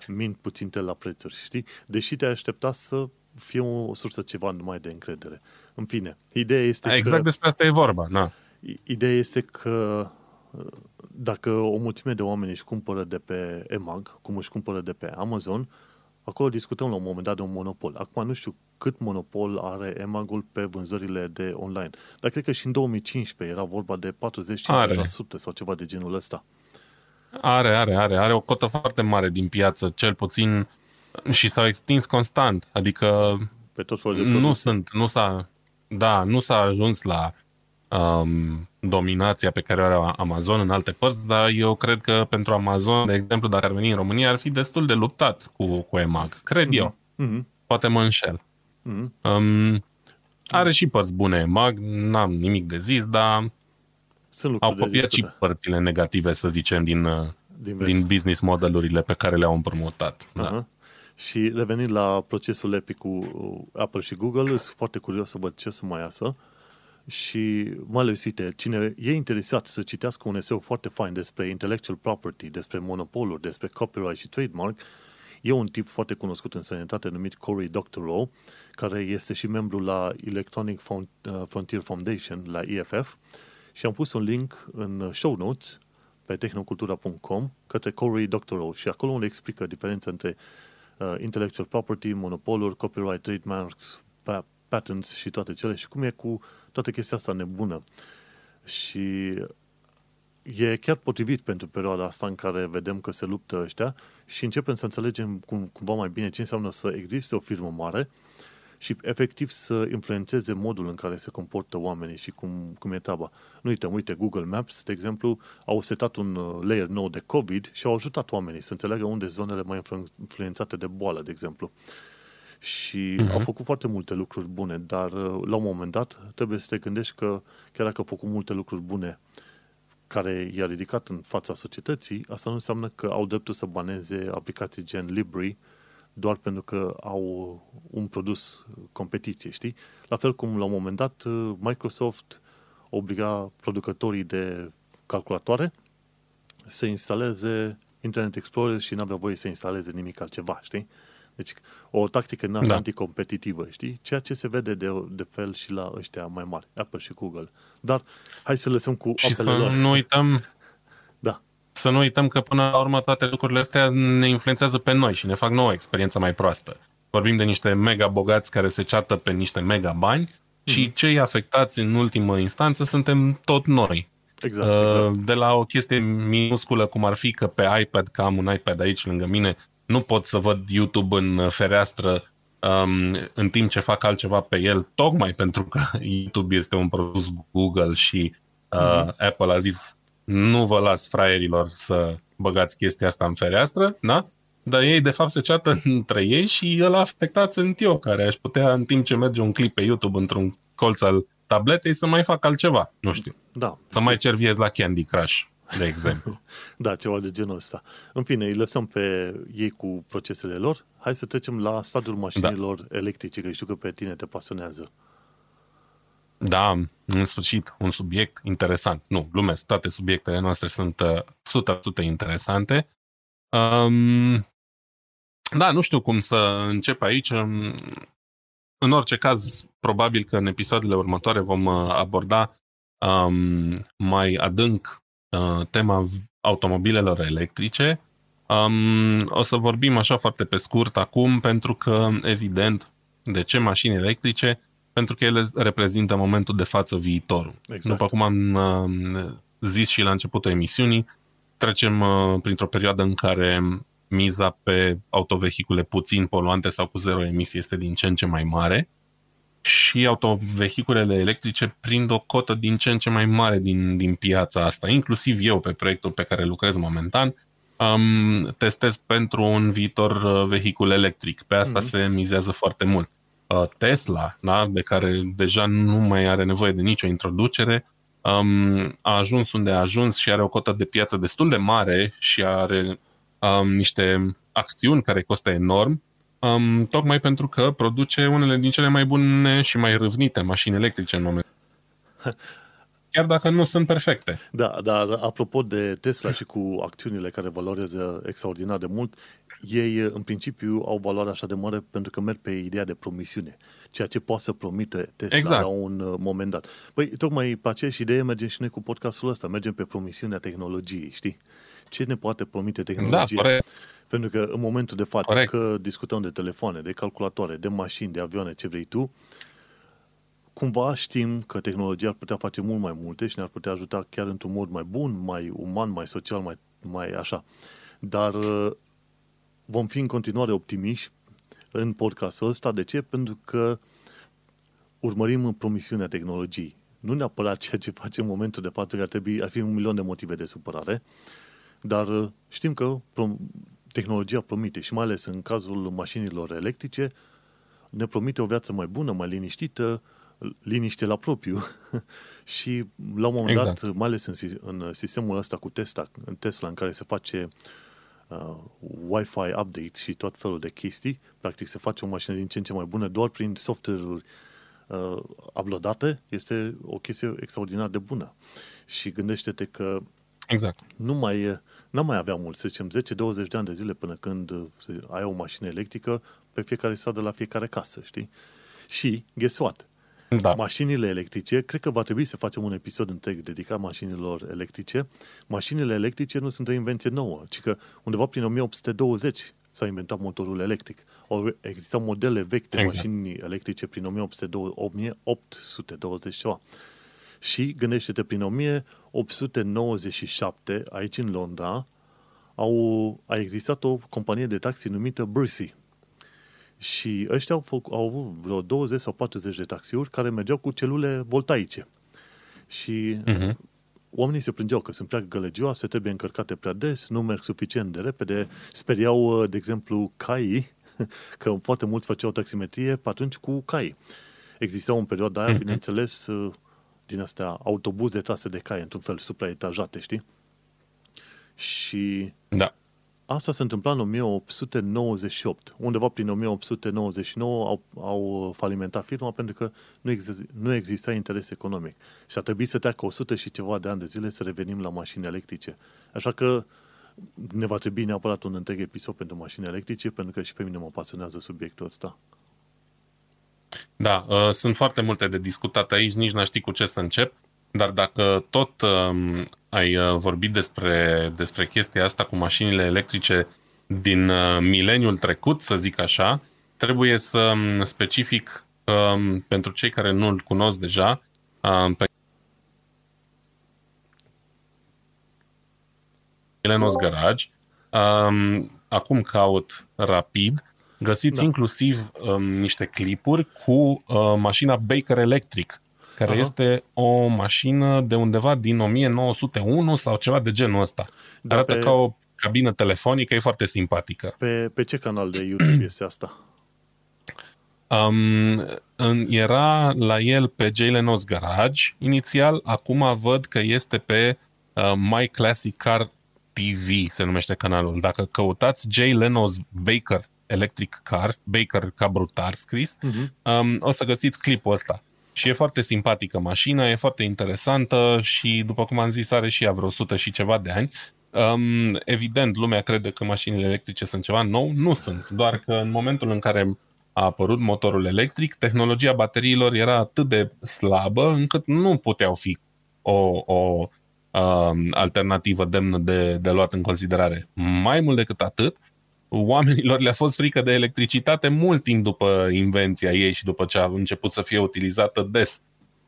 mint puțin te la prețuri, știi? Deși te-ai aștepta să fie o sursă ceva numai de încredere. În fine, ideea este exact că... Exact despre asta e vorba, da. Ideea este că dacă o mulțime de oameni își cumpără de pe Emag, cum își cumpără de pe Amazon, acolo discutăm la un moment dat de un monopol. Acum nu știu cât monopol are Emag-ul pe vânzările de online. Dar cred că și în două mii cincisprezece era vorba de patruzeci la sută, cincizeci la sută sau ceva de genul ăsta. Are, are, are. Are o cotă foarte mare din piață, cel puțin, și s-au extins constant. Adică pe tot felul de produse. Nu sunt, nu s-a... Da, nu s-a ajuns la um, dominația pe care o are Amazon în alte părți, dar eu cred că pentru Amazon, de exemplu, dacă ar veni în România, ar fi destul de luptat cu, cu Emag, cred mm-hmm. eu. Mm-hmm. Poate mă înșel. Mm-hmm. Um, are și părți bune Emag, n-am nimic de zis, dar au copiat și părțile negative, să zicem, din, din, din business model-urile pe care le-au împrumutat. Uh-huh. Da. Și revenind la procesul Epic cu Apple și Google, sunt foarte curios să văd ce să mai iasă. Și mai ales, uite, cine e interesat să citească un eseu foarte fain despre intellectual property, despre monopoluri, despre copyright și trademark, e un tip foarte cunoscut în sănătate numit Cory Doctorow, care este și membru la Electronic Frontier Foundation, la E F F, și am pus un link în show notes pe tehnocultura punct com către Cory Doctorow și acolo unde explică diferența între intellectual property, monopoluri, copyright, trademarks, patents și toate cele și cum e cu toată chestia asta nebună. Și e chiar potrivit pentru perioada asta în care vedem că se luptă ăștia și începem să înțelegem cum, cumva mai bine ce înseamnă să existe o firmă mare și efectiv să influențeze modul în care se comportă oamenii și cum, cum e treaba. Nu uităm, uite, Google Maps, de exemplu, au setat un layer nou de COVID și au ajutat oamenii să înțeleagă unde sunt zonele mai influențate de boală, de exemplu. Și uh-huh. au făcut foarte multe lucruri bune, dar la un moment dat trebuie să te gândești că chiar dacă au făcut multe lucruri bune care i-a ridicat în fața societății, asta nu înseamnă că au dreptul să baneze aplicații gen Libri, doar pentru că au un produs competiție, știi? La fel cum, la un moment dat, Microsoft obliga producătorii de calculatoare să instaleze Internet Explorer și n-avea voie să instaleze nimic altceva, știi? Deci o tactică din asta da. anticompetitivă, știi? Ceea ce se vede de, de fel și la ăștia mai mari, Apple și Google. Dar hai să lăsăm cu apele. Și să lor. nu uităm... Da. Să nu uităm că până la urmă toate lucrurile astea ne influențează pe noi și ne fac nouă experiență mai proastă. Vorbim de niște mega bogați care se ceartă pe niște mega bani mm. și cei afectați în ultimă instanță suntem tot noi. Exact, exact. De la o chestie minusculă cum ar fi că pe iPad, că am un iPad aici lângă mine, nu pot să văd YouTube în fereastră um, în timp ce fac altceva pe el, tocmai pentru că YouTube este un produs Google și uh, mm. Apple a zis nu vă las, fraierilor, să băgați chestia asta în fereastră, da? Dar ei de fapt se ceartă între ei și ăla afectat sunt eu, care aș putea în timp ce merge un clip pe YouTube într-un colț al tabletei să mai fac altceva, nu știu. Da. Să mai cerviez la Candy Crush, de exemplu. Da, ceva de genul ăsta. În fine, îi lăsăm pe ei cu procesele lor. Hai să trecem la stadiul mașinilor da. electrice, că știu că pe tine te pasionează. Da, în sfârșit, un subiect interesant. Nu, glumesc, toate subiectele noastre sunt o sută la sută interesante. Um, da, nu știu cum să încep aici. În orice caz, probabil că în episoadele următoare vom aborda um, mai adânc uh, tema automobilelor electrice. Um, o să vorbim așa foarte pe scurt acum, pentru că, evident, de ce mașini electrice? Pentru că ele reprezintă momentul de față viitorul. Exact. După cum am uh, zis și la începutul emisiunii, trecem uh, printr-o perioadă în care miza pe autovehicule puțin poluante sau cu zero emisii este din ce în ce mai mare și autovehiculele electrice prind o cotă din ce în ce mai mare din, din piața asta. Inclusiv eu, pe proiectul pe care lucrez momentan, um, testez pentru un viitor vehicul electric. Pe asta mm-hmm. se mizează foarte mult. Uh, Tesla, da, de care deja nu mai are nevoie de nicio introducere, um, a ajuns unde a ajuns și are o cotă de piață destul de mare și are... Um, niște acțiuni care costă enorm, um, tocmai pentru că produce unele din cele mai bune și mai râvnite mașini electrice în moment. Chiar dacă nu sunt perfecte. Da, dar apropo de Tesla și cu acțiunile care valorează extraordinar de mult, ei în principiu au valoare așa de mare pentru că merg pe ideea de promisiune, ceea ce poate să promite Tesla exact. la un moment dat. Păi, tocmai pe aceeași idee mergem și noi cu podcastul ăsta, mergem pe promisiunea tehnologiei, știi? Ce ne poate promite tehnologia? Da, pentru că în momentul de față, corect. că discutăm de telefoane, de calculatoare, de mașini, de avioane, ce vrei tu, cumva știm că tehnologia ar putea face mult mai multe și ne-ar putea ajuta chiar într-un mod mai bun, mai uman, mai social, mai, mai așa. Dar vom fi în continuare optimiști în podcastul ăsta. De ce? Pentru că urmărim promisiunea tehnologiei. Nu neapărat ceea ce facem în momentul de față, că ar trebui, ar fi un milion de motive de supărare, dar știm că tehnologia promite și mai ales în cazul mașinilor electrice ne promite o viață mai bună, mai liniștită, liniște la propriu și la un moment exact. dat, mai ales în, în sistemul ăsta cu Tesla, în Tesla în care se face uh, Wi-Fi update și tot felul de chestii, practic se face o mașină din ce în ce mai bună doar prin software-uri uh, uploadate, este o chestie extraordinar de bună și gândește-te că exact. Nu mai, n-am mai avea mult, să zicem, zece douăzeci de ani de zile până când ai o mașină electrică pe fiecare stradă la fiecare casă, știi? Și, guess what? Da. Mașinile electrice, cred că va trebui să facem un episod întreg dedicat mașinilor electrice. Mașinile electrice nu sunt o invenție nouă, ci că undeva prin o mie opt sute douăzeci s-a inventat motorul electric. Au existat modele vechi de exact. mașini electrice prin o mie opt sute douăzeci ceva. Și, gândește-te, prin o mie opt sute nouăzeci și șapte, aici în Londra, au, a existat o companie de taxi numită Burscast. Și ăștia au, făc, au avut vreo douăzeci sau patruzeci de taxiuri care mergeau cu celule voltaice. Și uh-huh. oamenii se plângeau că sunt prea gălăgioase, trebuie încărcate prea des, nu merg suficient de repede. Speriau, de exemplu, caii, că foarte mulți făceau taximetrie pe atunci cu caii. Existau în perioada aia, uh-huh. bineînțeles... din astea autobuze trase de cai, într-un fel supraetajate, știi? Și da. asta se întâmpla în o mie opt sute nouăzeci și opt. Undeva prin o mie opt sute nouăzeci și nouă au, au falimentat firma pentru că nu, exist, nu exista interes economic. Și a trebuit să treacă o sută și ceva de ani de zile să revenim la mașini electrice. Așa că ne va trebui neapărat un întreg episod pentru mașini electrice, pentru că și pe mine mă pasionează subiectul ăsta. Da, uh, sunt foarte multe de discutat aici, nici n-aș ști cu ce să încep, dar dacă tot uh, ai uh, vorbit despre, despre chestia asta cu mașinile electrice din uh, mileniul trecut, să zic așa, trebuie să specific uh, pentru cei care nu-l cunosc deja, uh, pe Elenos Garage, um, acum caut rapid, găsiți da. inclusiv um, niște clipuri cu uh, mașina Baker Electric, care Aha. este o mașină de undeva din o mie nouă sute unu sau ceva de genul ăsta. Da, arată pe... ca o cabină telefonică, e foarte simpatică. Pe, pe ce canal de YouTube este asta? Um, era la el pe Elenos Garage inițial, acum văd că este pe uh, My Classic Car T V se numește canalul. Dacă căutați Jay Leno's Baker Electric Car, Baker ca brutar scris, uh-huh. um, o să găsiți clipul ăsta. Și e foarte simpatică mașina, e foarte interesantă și, după cum am zis, are și ea vreo o sută și ceva de ani. Um, evident, lumea crede că mașinile electrice sunt ceva nou. Nu sunt, doar că în momentul în care a apărut motorul electric, tehnologia bateriilor era atât de slabă încât nu puteau fi o... o alternativă demnă de, de luat în considerare. Mai mult decât atât, oamenilor le-a fost frică de electricitate mult timp după invenția ei și după ce a început să fie utilizată des.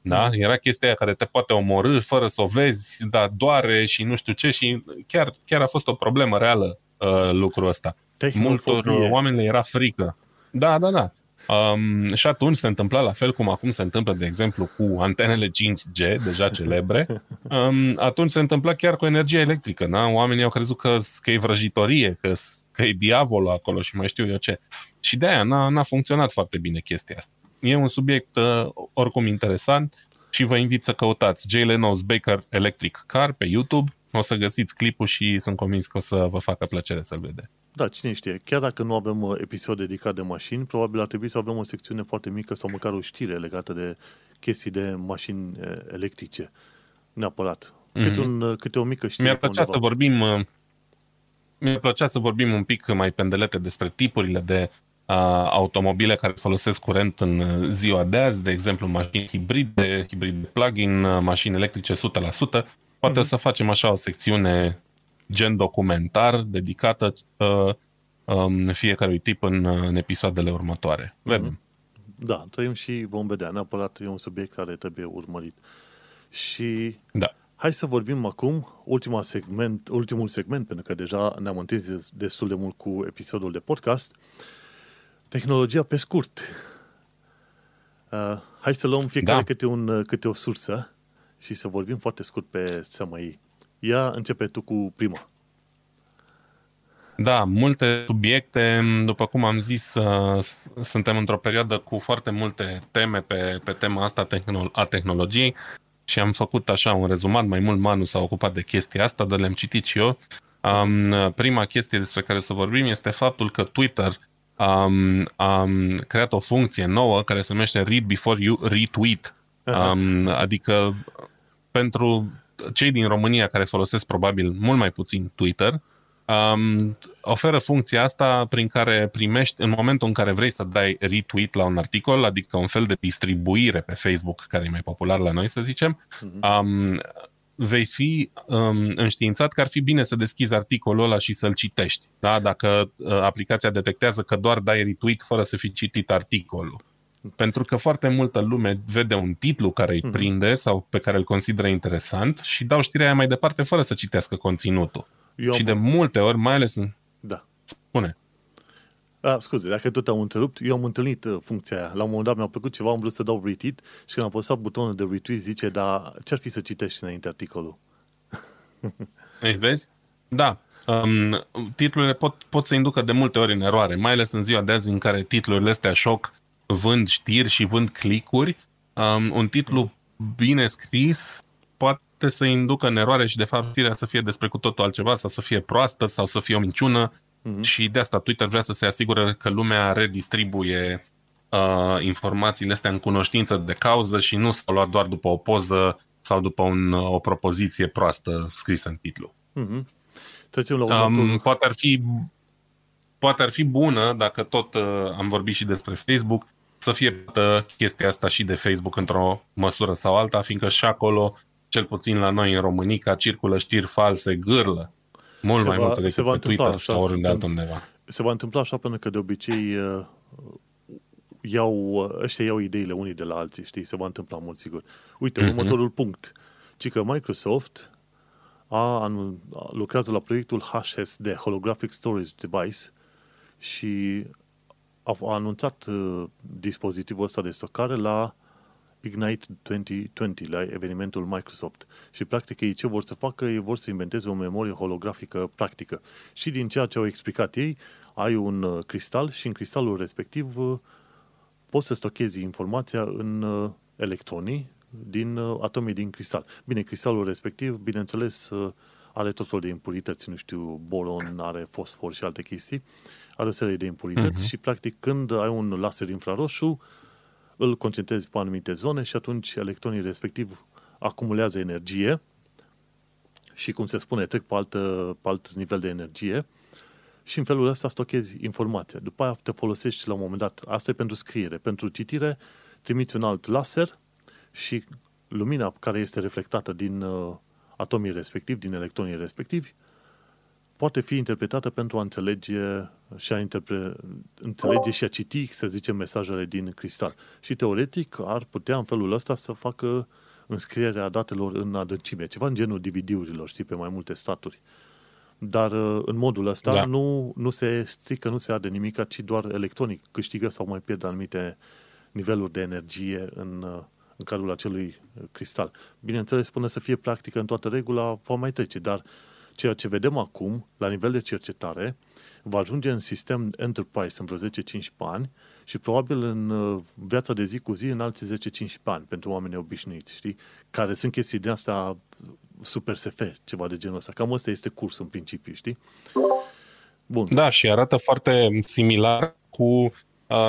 Da? Era chestia aia care te poate omorî fără să o vezi, dar doare și nu știu ce și chiar, chiar a fost o problemă reală uh, lucrul ăsta. Multor oameni le era frică. Da, da, da. Um, și atunci se întâmpla la fel cum acum se întâmplă, de exemplu, cu antenele cinci G, deja celebre. Um, atunci se întâmpla chiar cu energia electrică. Na? Oamenii au crezut că, că e vrăjitorie, că, că e diavolul acolo și mai știu eu ce. Și de aia n-a, n-a funcționat foarte bine chestia asta. E un subiect uh, oricum interesant și vă invit să căutați Jay Leno's Baker Electric Car pe YouTube. O să găsiți clipul și sunt convins că o să vă facă plăcere să-l vedeți. Da, cine știe. Chiar dacă nu avem episod dedicat de mașini, probabil ar trebui să avem o secțiune foarte mică sau măcar o știre legată de chestii de mașini electrice. Neapărat. Mm-hmm. Câte, un, câte o mică știre. Mi-ar plăcea să vorbim, mi-ar plăcea să vorbim un pic mai pendelete despre tipurile de uh, automobile care folosesc curent în ziua de azi, de exemplu mașini hibride, hibride plug-in, mașini electrice o sută la sută. Poate mm-hmm. să facem așa o secțiune gen documentar, dedicată uh, um, fiecărui tip în, în episoadele următoare. Vedem. Da, trăim și vom vedea. Neapărat e un subiect care trebuie urmărit. Și da. Hai să vorbim acum, ultima segment, ultimul segment, pentru că deja ne-am întins destul de mult cu episodul de podcast, tehnologia pe scurt. Uh, hai să luăm fiecare da. câte, un, câte o sursă și să vorbim foarte scurt pe seama ei. Ia, începe tu cu prima. Da, multe subiecte. După cum am zis, suntem într-o perioadă cu foarte multe teme pe, pe tema asta a tehnologiei și am făcut așa un rezumat. Mai mult Manu s-a ocupat de chestia asta, dar le-am citit și eu. Prima chestie despre care să vorbim este faptul că Twitter a, a creat o funcție nouă care se numește Read Before You Retweet. Adică pentru... cei din România care folosesc probabil mult mai puțin Twitter, um, oferă funcția asta prin care primești, în momentul în care vrei să dai retweet la un articol, adică un fel de distribuire pe Facebook, care e mai popular la noi, să zicem, um, vei fi um, înștiințat că ar fi bine să deschizi articolul ăla și să-l citești. Da? Dacă uh, aplicația detectează că doar dai retweet fără să fi citit articolul. Pentru că foarte multă lume vede un titlu care îi prinde sau pe care îl consideră interesant și dau știrea aia mai departe fără să citească conținutul. Eu și am... de multe ori, mai ales în... Da. Spune. A, scuze, dacă tot am întrerupt, eu am întâlnit funcția aia. La un moment dat mi-a plăcut ceva, am vrut să dau retweet și când am apăsat butonul de retweet zice, dar ce-ar fi să citești înainte articolul? Ei, vezi? Da. Um, titlurile pot, pot să inducă de multe ori în eroare, mai ales în ziua de azi în care titlurile astea șoc vând știri și vând clicuri, um, un titlu bine scris poate să inducă în eroare și de fapt știrea să fie despre cu totul altceva sau să fie proastă sau să fie o minciună mm-hmm. și de asta Twitter vrea să se asigure că lumea redistribuie uh, informațiile astea în cunoștință de cauză și nu s-a luat doar după o poză sau după un, o propoziție proastă scrisă în titlu. Mm-hmm. Trecem la următorul. Um, poate, ar fi, poate ar fi bună, dacă tot uh, am vorbit și despre Facebook, să fie chestia asta și de Facebook într-o măsură sau alta, fiindcă și acolo, cel puțin la noi în Românica, circulă știri false, gârlă, mult se mai va, mult decât pe Twitter sau oriunde altundeva. Se va întâmpla așa, pentru că de obicei uh, iau, ăștia iau ideile unii de la alții, știi? Se va întâmpla mult, sigur. Uite, uh-huh. următorul punct. Ci că Microsoft a, a, lucrează la proiectul H S D, Holographic Storage Device, și a, a anunțat uh, dispozitivul ăsta de stocare la Ignite două mii douăzeci, la evenimentul Microsoft. Și practic ei ce vor să facă? Ei vor să inventeze o memorie holografică practică. Și din ceea ce au explicat ei, ai un uh, cristal și în cristalul respectiv uh, poți să stochezi informația în uh, electronii din uh, atomii din cristal. Bine, cristalul respectiv, bineînțeles, uh, are tot felul de impurități, nu știu, boron, are fosfor și alte chestii, are o serie de impurități uh-huh. și practic când ai un laser infraroșu, îl concentrezi pe anumite zone și atunci electronii respectiv acumulează energie și, cum se spune, trec pe, altă, pe alt nivel de energie și în felul ăsta stochezi informația. După aia te folosești la un moment dat. Asta e pentru scriere. Pentru citire trimiți un alt laser și lumina care este reflectată din uh, atomii respectivi, din electronii respectivi, poate fi interpretată pentru a înțelege și a, interpre... înțelege și a citi, să zicem, mesajele din cristal. Și teoretic ar putea în felul ăsta să facă înscrierea datelor în adâncime, ceva în genul D V D-urilor, știi, pe mai multe staturi. Dar în modul ăsta da. nu, nu se strică, nu se arde nimic, ci doar electronic câștigă sau mai pierde anumite niveluri de energie în, în cadrul acelui cristal. Bineînțeles, până să fie practică în toată regula, va mai trece, dar ceea ce vedem acum, la nivel de cercetare, va ajunge în sistem enterprise în vreo zece cincisprezece ani și probabil în viața de zi cu zi în alți zece cincisprezece ani pentru oamenii obișnuiți, știi? Care sunt chestii din astea super S F, ceva de genul ăsta. Cam ăsta este cursul în principiu, știi? Bun. Da, și arată foarte similar cu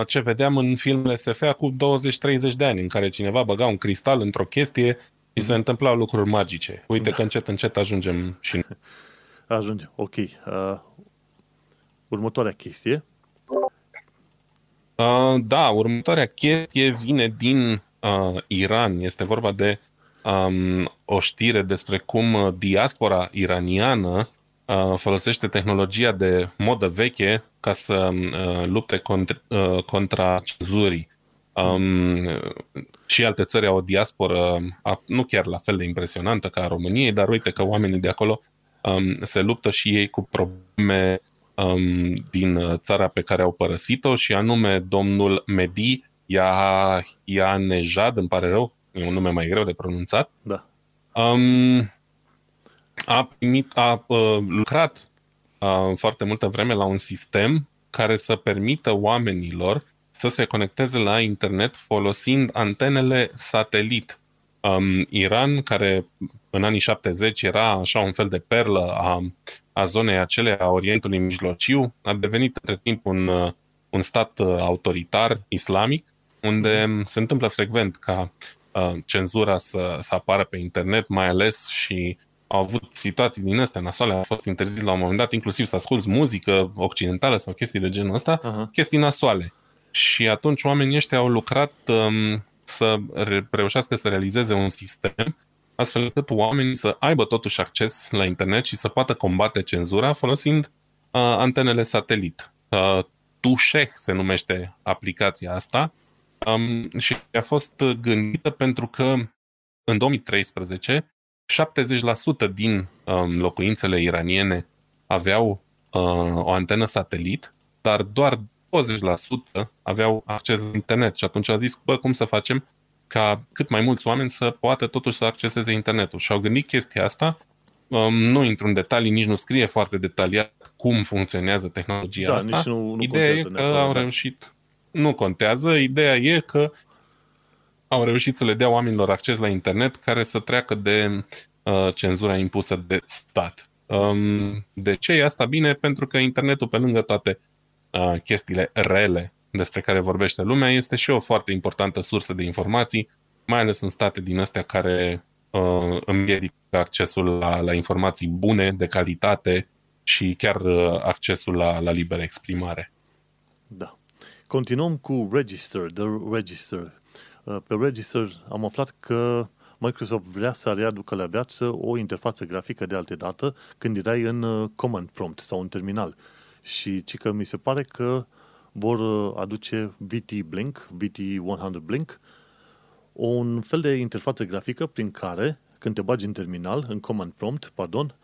ce vedeam în filmele S F cu douăzeci treizeci de ani, în care cineva băga un cristal într-o chestie și se întâmplau lucruri magice. Uite că încet, încet ajungem și noi. Ajungem, ok. Uh, următoarea chestie? Uh, da, următoarea chestie vine din uh, Iran. Este vorba de um, o știre despre cum diaspora iraniană uh, folosește tehnologia de modă veche ca să uh, lupte contra, uh, contra cenzurii. Um, și alte țări au o diasporă nu chiar la fel de impresionantă ca a României, dar uite că oamenii de acolo um, se luptă și ei cu probleme um, din țara pe care au părăsit-o, și anume domnul Mehdi Yahanejad, îmi pare rău, e un nume mai greu de pronunțat, da. um, a, primit, a uh, lucrat uh, foarte multă vreme la un sistem care să permită oamenilor să se conecteze la internet folosind antenele satelit. Um, Iran, care în anii șaptezeci era așa un fel de perlă a, a zonei acelea, a Orientului Mijlociu, a devenit între timp un, un stat autoritar islamic, unde se întâmplă frecvent ca uh, cenzura să, să apară pe internet, mai ales, și au avut situații din astea nasoale, a fost interzis la un moment dat, inclusiv să asculți muzică occidentală sau chestii de genul ăsta, uh-huh. chestii nasoale. Și atunci oamenii ăștia au lucrat um, să re- reușească să realizeze un sistem astfel încât oamenii să aibă totuși acces la internet și să poată combate cenzura folosind uh, antenele satelit. Uh, Tusheh se numește aplicația asta um, și a fost gândită pentru că în două mii treisprezece șaptezeci la sută din um, locuințele iraniene aveau uh, o antenă satelit, dar doar douăzeci la sută aveau acces la internet, și atunci a zis, bă, cum să facem ca cât mai mulți oameni să poată totuși să acceseze internetul. Și au gândit chestia asta, nu intru în detalii, nici nu scrie foarte detaliat cum funcționează tehnologia da, asta. Nici nu, nu Ideea e că au reușit, nu contează, ideea e că au reușit să le dea oamenilor acces la internet care să treacă de uh, cenzura impusă de stat. Um, de ce e asta bine? Pentru că internetul, pe lângă toate chestiile rele despre care vorbește lumea, este și o foarte importantă sursă de informații, mai ales în state din astea care uh, împiedică accesul la, la informații bune, de calitate, și chiar accesul la, la liberă exprimare. Da. Continuăm cu Register, The Register. Pe Register am aflat că Microsoft vrea să readucă la viață o interfață grafică de altă dată când erai în command prompt sau în terminal. Și ci că mi se pare că vor aduce V T Blink, V T one hundred Blink, un fel de interfață grafică prin care, când te bagi în terminal, în command prompt, pardon,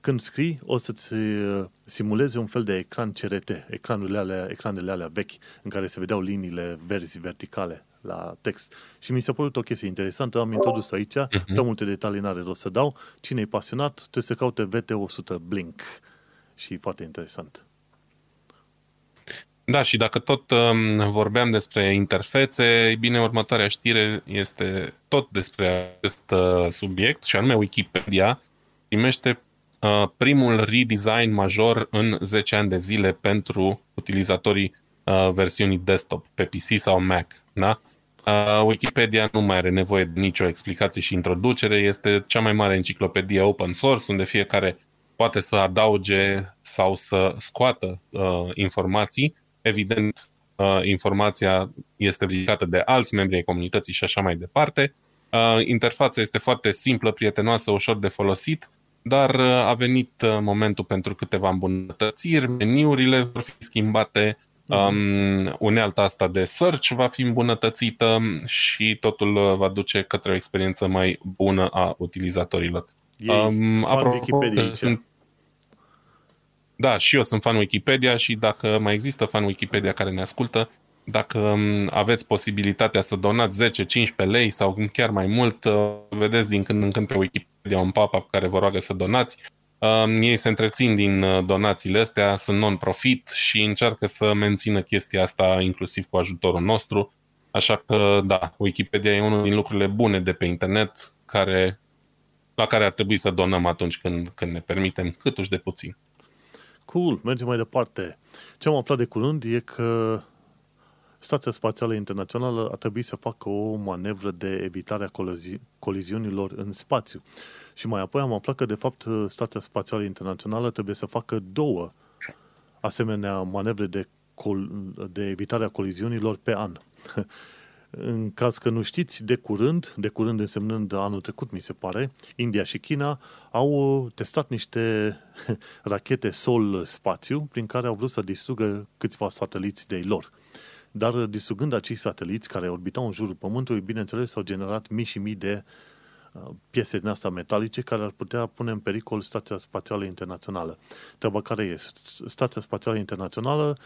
când scrii, o să-ți simuleze un fel de ecran C R T, ecranurile alea, ecranele alea vechi, în care se vedeau liniile verzi verticale la text. Și mi s-a părut o chestie interesantă, am introdus aici, prea multe detalii n-are rost să dau, cine e pasionat trebuie să caute V T one hundred Blink. Și e foarte interesant. Da, și dacă tot um, vorbeam despre interfețe, bine, următoarea știre este tot despre acest uh, subiect, și anume Wikipedia primește uh, primul redesign major în zece ani de zile pentru utilizatorii uh, versiunii desktop, pe P C sau Mac. Da? Uh, Wikipedia nu mai are nevoie de nicio explicație și introducere, este cea mai mare enciclopedie open source, unde fiecare poate să adauge sau să scoată uh, informații. Evident, informația este ridicată de alți membri ai comunității și așa mai departe. Interfața este foarte simplă, prietenoasă, ușor de folosit, dar a venit momentul pentru câteva îmbunătățiri. Meniurile vor fi schimbate, unealta asta de search va fi îmbunătățită și totul va duce către o experiență mai bună a utilizatorilor. Um, apropo, sunt Da, și eu sunt fan Wikipedia și dacă mai există fan Wikipedia care ne ascultă, dacă aveți posibilitatea să donați zece cincisprezece lei sau chiar mai mult, vedeți din când în când pe Wikipedia un pop-up care vă roagă să donați. Ei se întrețin din donațiile astea, sunt non-profit și încearcă să mențină chestia asta inclusiv cu ajutorul nostru. Așa că, da, Wikipedia e unul din lucrurile bune de pe internet care, la care ar trebui să donăm atunci când, când ne permitem, câtuși de puțin. Cool, mergem mai departe. Ce am aflat de curând e că Stația Spațială Internațională a trebuit să facă o manevră de evitare a colizi- coliziunilor în spațiu. Și mai apoi am aflat că, de fapt, Stația Spațială Internațională trebuie să facă două asemenea manevre de, col- de evitare a coliziunilor pe an. În caz că nu știți, de curând, de curând însemnând anul trecut, mi se pare, India și China au testat niște rachete sol-spațiu prin care au vrut să distrugă câțiva sateliți de-ai lor. Dar distrugând acei sateliți care orbitau în jurul Pământului, bineînțeles, s-au generat mii și mii de piese din astea metalice care ar putea pune în pericol Stația Spațială Internațională. Treaba care e? Stația Spațială Internațională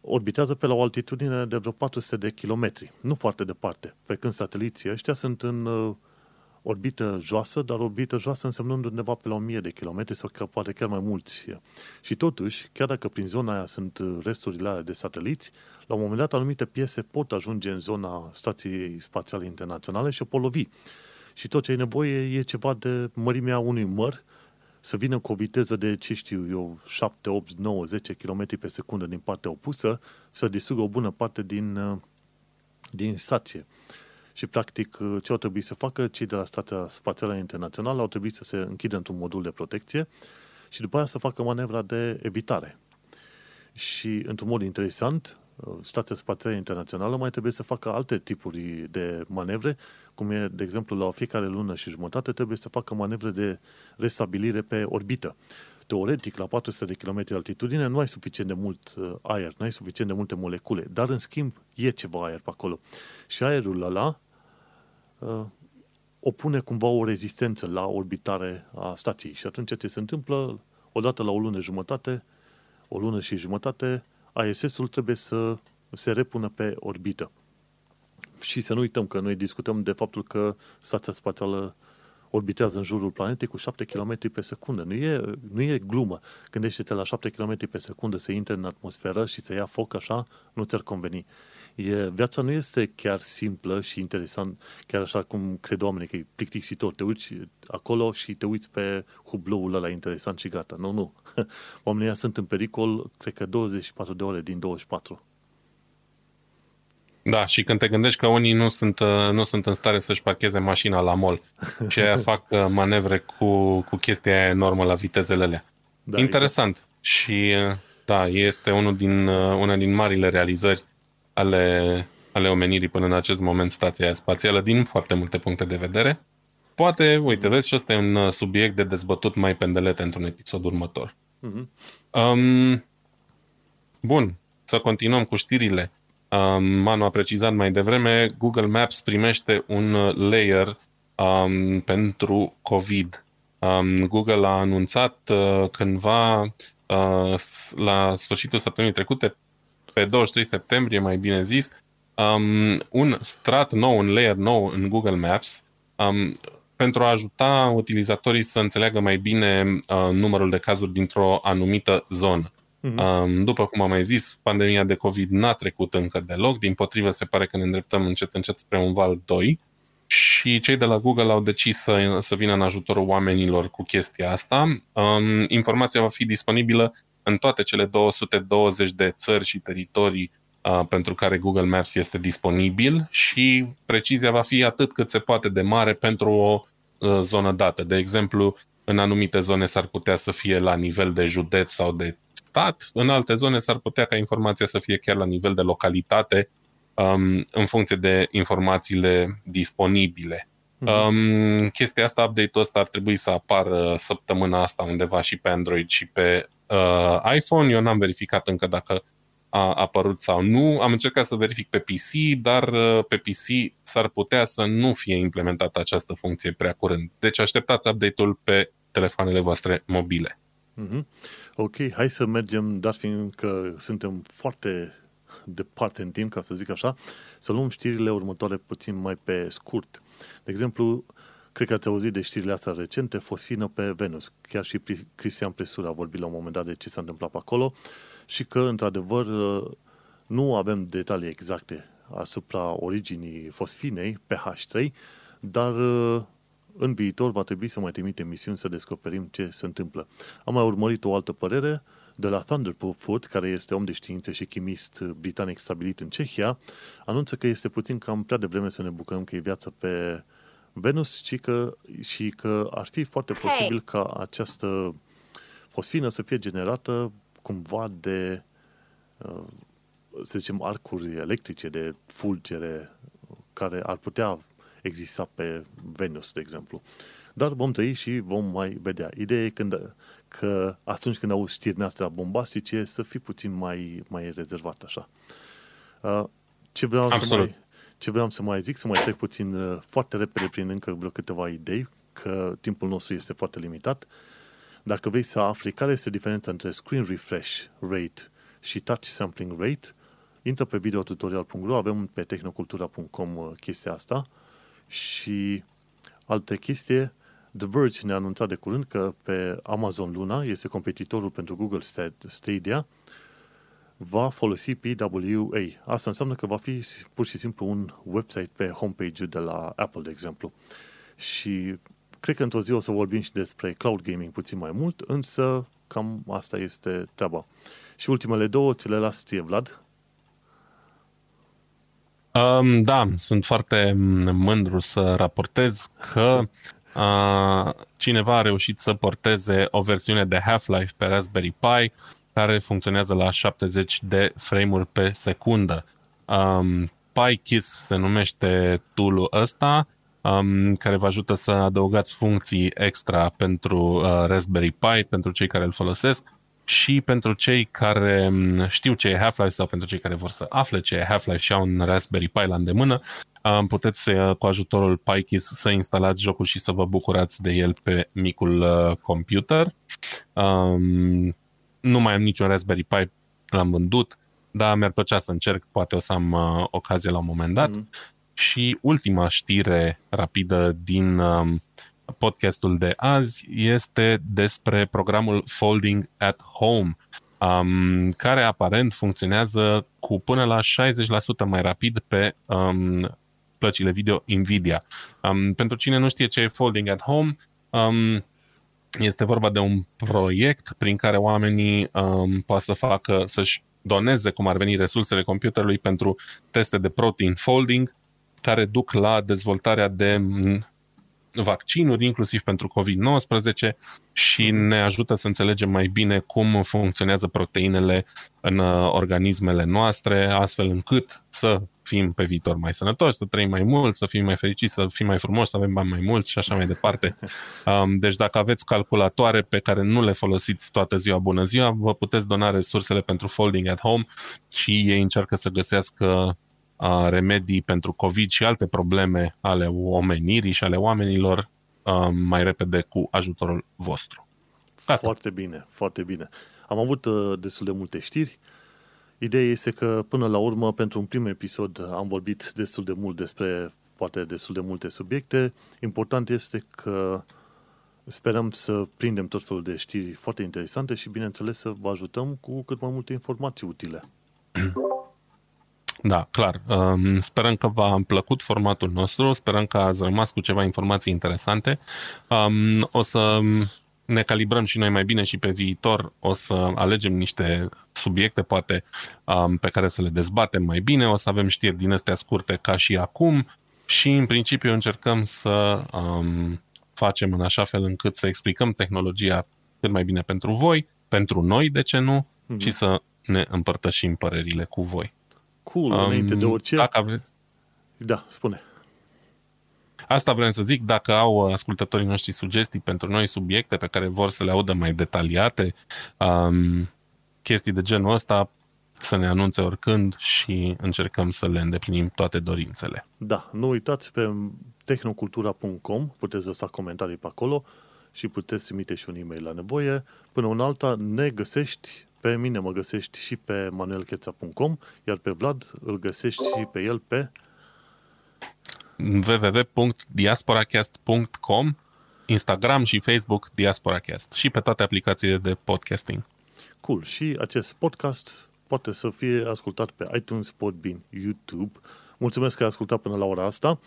orbitează pe la o altitudine de vreo patru sute de kilometri, nu foarte departe, pe când sateliții ăștia sunt în uh, orbită joasă, dar orbită joasă însemnând undeva pe la o mie de kilometri sau că poate chiar mai mulți. Și totuși, chiar dacă prin zona aia sunt resturile alea de sateliți, la un moment dat anumite piese pot ajunge în zona Stației Spațiale Internaționale și o pot lovi. Și tot ce ai nevoie e ceva de mărimea unui măr, să vină cu o viteză de, ce știu eu, șapte, opt, nouă, zece kilometri pe secundă din partea opusă, să distrugă o bună parte din, din stație. Și, practic, ce au trebuit să facă cei de la Stația Spațială Internațională? Au trebuit să se închidă într-un modul de protecție și după aia să facă manevra de evitare. Și, într-un mod interesant, Stația Spațială Internațională mai trebuie să facă alte tipuri de manevre, cum e, de exemplu, la fiecare lună și jumătate trebuie să facă manevre de restabilire pe orbită. Teoretic, la patru sute de kilometri altitudine nu ai suficient de mult aer, nu ai suficient de multe molecule, dar, în schimb, e ceva aer pe acolo. Și aerul ăla uh, opune cumva o rezistență la orbitare a stației. Și atunci ce se întâmplă? Odată la o lună jumătate, o lună și jumătate, I S S-ul trebuie să se repună pe orbită. Și să nu uităm că noi discutăm de faptul că Stația Spațială orbitează în jurul planetei cu șapte kilometri pe secundă. Nu e, nu e glumă. Gândește-te la șapte kilometri pe secundă să intre în atmosferă și să ia foc așa, nu ți-ar conveni. E, viața nu este chiar simplă și interesant, chiar așa cum cred oamenii, că e plictisitor. Te uiți acolo și te uiți pe hubloul ăla interesant și gata. Nu, nu. Oamenii sunt în pericol, cred că douăzeci și patru de ore din douăzeci și patru. Da, și când te gândești că unii nu sunt, nu sunt în stare să-și parcheze mașina la mall și aia fac manevre cu, cu chestia enormă la vitezele alea. Da, interesant. Exact. Și da, este unul din, una din marile realizări ale, ale omenirii până în acest moment, stația spațială, din foarte multe puncte de vedere. Poate, uite, vezi, și ăsta e un subiect de dezbătut mai pendelete într-un episod următor. Mm-hmm. Um, bun, să continuăm cu știrile. Um, Manu a precizat mai devreme, Google Maps primește un layer um, pentru COVID. Um, Google a anunțat uh, cândva uh, la sfârșitul săptămânii trecute, pe douăzeci și trei septembrie, mai bine zis, um, un strat nou, un layer nou în Google Maps, um, pentru a ajuta utilizatorii să înțeleagă mai bine uh, numărul de cazuri dintr-o anumită zonă. Mm-hmm. Um, după cum am mai zis, pandemia de COVID n-a trecut încă deloc, dimpotrivă se pare că ne îndreptăm încet încet spre un val doi și cei de la Google au decis să, să vină în ajutorul oamenilor cu chestia asta. Um, informația va fi disponibilă în toate cele două sute douăzeci de țări și teritorii uh, pentru care Google Maps este disponibil și precizia va fi atât cât se poate de mare pentru o uh, zonă dată. De exemplu, în anumite zone s-ar putea să fie la nivel de județ sau de stat, în alte zone s-ar putea ca informația să fie chiar la nivel de localitate, um, în funcție de informațiile disponibile. Mm-hmm. Um, chestia asta, update-ul ăsta ar trebui să apară săptămâna asta undeva și pe Android și pe uh, iPhone. Eu n-am verificat încă dacă a apărut sau nu. Am încercat să verific pe P C, dar uh, pe P C s-ar putea să nu fie implementată această funcție prea curând. Deci așteptați update-ul pe telefoanele voastre mobile. Mm-hmm. Ok, hai să mergem, dar fiindcă suntem foarte departe în timp, ca să zic așa, să luăm știrile următoare puțin mai pe scurt. De exemplu, cred că ați auzit de știrile astea recente, fosfină pe Venus. Chiar și Cristian Presură a vorbit la un moment dat de ce s-a întâmplat pe acolo și că, într-adevăr, nu avem detalii exacte asupra originii fosfinei, P H trei, dar în viitor va trebui să mai trimitem misiuni să descoperim ce se întâmplă. Am mai urmărit o altă părere de la Thunderfoot, care este om de știință și chimist britanic stabilit în Cehia, anunță că este puțin cam prea devreme să ne bucurăm că e viață pe Venus și că, și că ar fi foarte posibil ca această fosfină să fie generată cumva de, să zicem, arcuri electrice, de fulgere care ar putea exista pe Venus, de exemplu. Dar vom trăi și vom mai vedea. Ideea e când, că atunci când auzi știrile astea bombastice, să fii puțin mai, mai rezervat, așa. Ce vreau, să mai, ce vreau să mai zic, să mai trec puțin foarte repede prin încă vreo câteva idei, că timpul nostru este foarte limitat. Dacă vrei să afli care este diferența între screen refresh rate și touch sampling rate, intră pe videotutorial punct ro, avem pe tehnocultura punct com chestia asta. Și altă chestie, The Verge ne-a anunțat de curând că pe Amazon Luna, este competitorul pentru Google Stadia, va folosi P W A. Asta înseamnă că va fi pur și simplu un website pe homepage-ul de la Apple, de exemplu. Și cred că într-o zi o să vorbim și despre cloud gaming puțin mai mult, însă cam asta este treaba. Și ultimele două ți le las ție, Vlad. Da, sunt foarte mândru să raportez că a, cineva a reușit să porteze o versiune de Half-Life pe Raspberry Pi care funcționează la șaptezeci de frame-uri pe secundă. Um, PyKiss se numește tool-ul ăsta, um, care vă ajută să adăugați funcții extra pentru uh, Raspberry Pi, pentru cei care îl folosesc. Și pentru cei care știu ce e Half-Life sau pentru cei care vor să afle ce e Half-Life și au un Raspberry Pi la îndemână, puteți cu ajutorul PyKiss să instalați jocul și să vă bucurați de el pe micul computer. Um, nu mai am niciun Raspberry Pi, l-am vândut, dar mi-ar plăcea să încerc, poate o să am ocazie la un moment dat. Mm. Și ultima știre rapidă din Um, podcastul de azi este despre programul Folding at Home, um, care aparent funcționează cu până la șaizeci la sută mai rapid pe um, plăcile video NVIDIA. Um, pentru cine nu știe ce e Folding at Home, um, este vorba de un proiect prin care oamenii um, poate să facă, să-și doneze cum ar veni resursele computerului pentru teste de protein folding, care duc la dezvoltarea de vaccinuri, inclusiv pentru covid nouăsprezece, și ne ajută să înțelegem mai bine cum funcționează proteinele în organismele noastre, astfel încât să fim pe viitor mai sănătoși, să trăim mai mult, să fim mai fericiți, să fim mai frumoși, să avem bani mai mulți și așa mai departe. Deci dacă aveți calculatoare pe care nu le folosiți toată ziua, bună ziua, vă puteți dona resursele pentru Folding at Home și ei încearcă să găsească remedii pentru COVID și alte probleme ale omenirii și ale oamenilor mai repede cu ajutorul vostru. Gata. Foarte bine, foarte bine. Am avut destul de multe știri. Ideea este că, până la urmă, pentru un prim episod am vorbit destul de mult despre, poate, destul de multe subiecte. Important este că sperăm să prindem tot felul de știri foarte interesante și, bineînțeles, să vă ajutăm cu cât mai multe informații utile. Da, clar. Sperăm că v-a plăcut formatul nostru, sperăm că ați rămas cu ceva informații interesante. O să ne calibrăm și noi mai bine și pe viitor o să alegem niște subiecte, poate, pe care să le dezbatem mai bine. O să avem știri din astea scurte ca și acum și, în principiu, încercăm să um, facem în așa fel încât să explicăm tehnologia cât mai bine pentru voi, pentru noi, de ce nu, mm-hmm. și să ne împărtășim părerile cu voi. Cool, um, înainte de orice. Dacă aveți... Da, spune. Asta vreau să zic, dacă au ascultătorii noștri sugestii pentru noi, subiecte pe care vor să le audă mai detaliate, um, chestii de genul ăsta, să ne anunțe oricând și încercăm să le îndeplinim toate dorințele. Da, nu uitați, pe tehnocultura punct com puteți lăsa comentarii pe acolo și puteți trimite și un e-mail la nevoie. Până una alta, ne găsești, pe mine mă găsești și pe manuel cheța punct com, iar pe Vlad îl găsești și pe el pe w w w punct diaspora cast punct com, Instagram și Facebook DiasporaCast și pe toate aplicațiile de podcasting. Cool. Și acest podcast poate să fie ascultat pe iTunes, Podbean, YouTube. Mulțumesc că ai ascultat până la ora asta.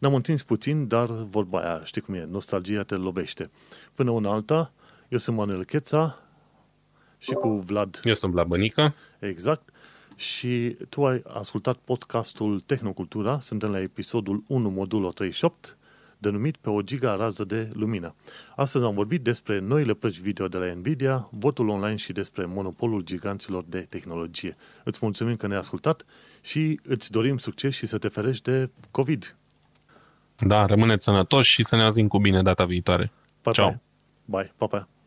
Ne-am întins puțin, dar vorba aia, știi cum e, nostalgia te lovește. Până una alta, eu sunt Manuel Cheța și cu Vlad. Eu sunt Vlad Bănică. Exact. Și tu ai ascultat podcastul Tehnocultura, suntem la episodul unu, modulul treizeci și opt, denumit Pe o giga rază de lumină. Astăzi am vorbit despre noile plăci video de la NVIDIA, votul online și despre monopolul giganților de tehnologie. Îți mulțumim că ne-ai ascultat și îți dorim succes și să te ferești de COVID. Da, rămâneți sănătoși și să ne auzim cu bine data viitoare. Pa, ciao! Bye, pa, pa!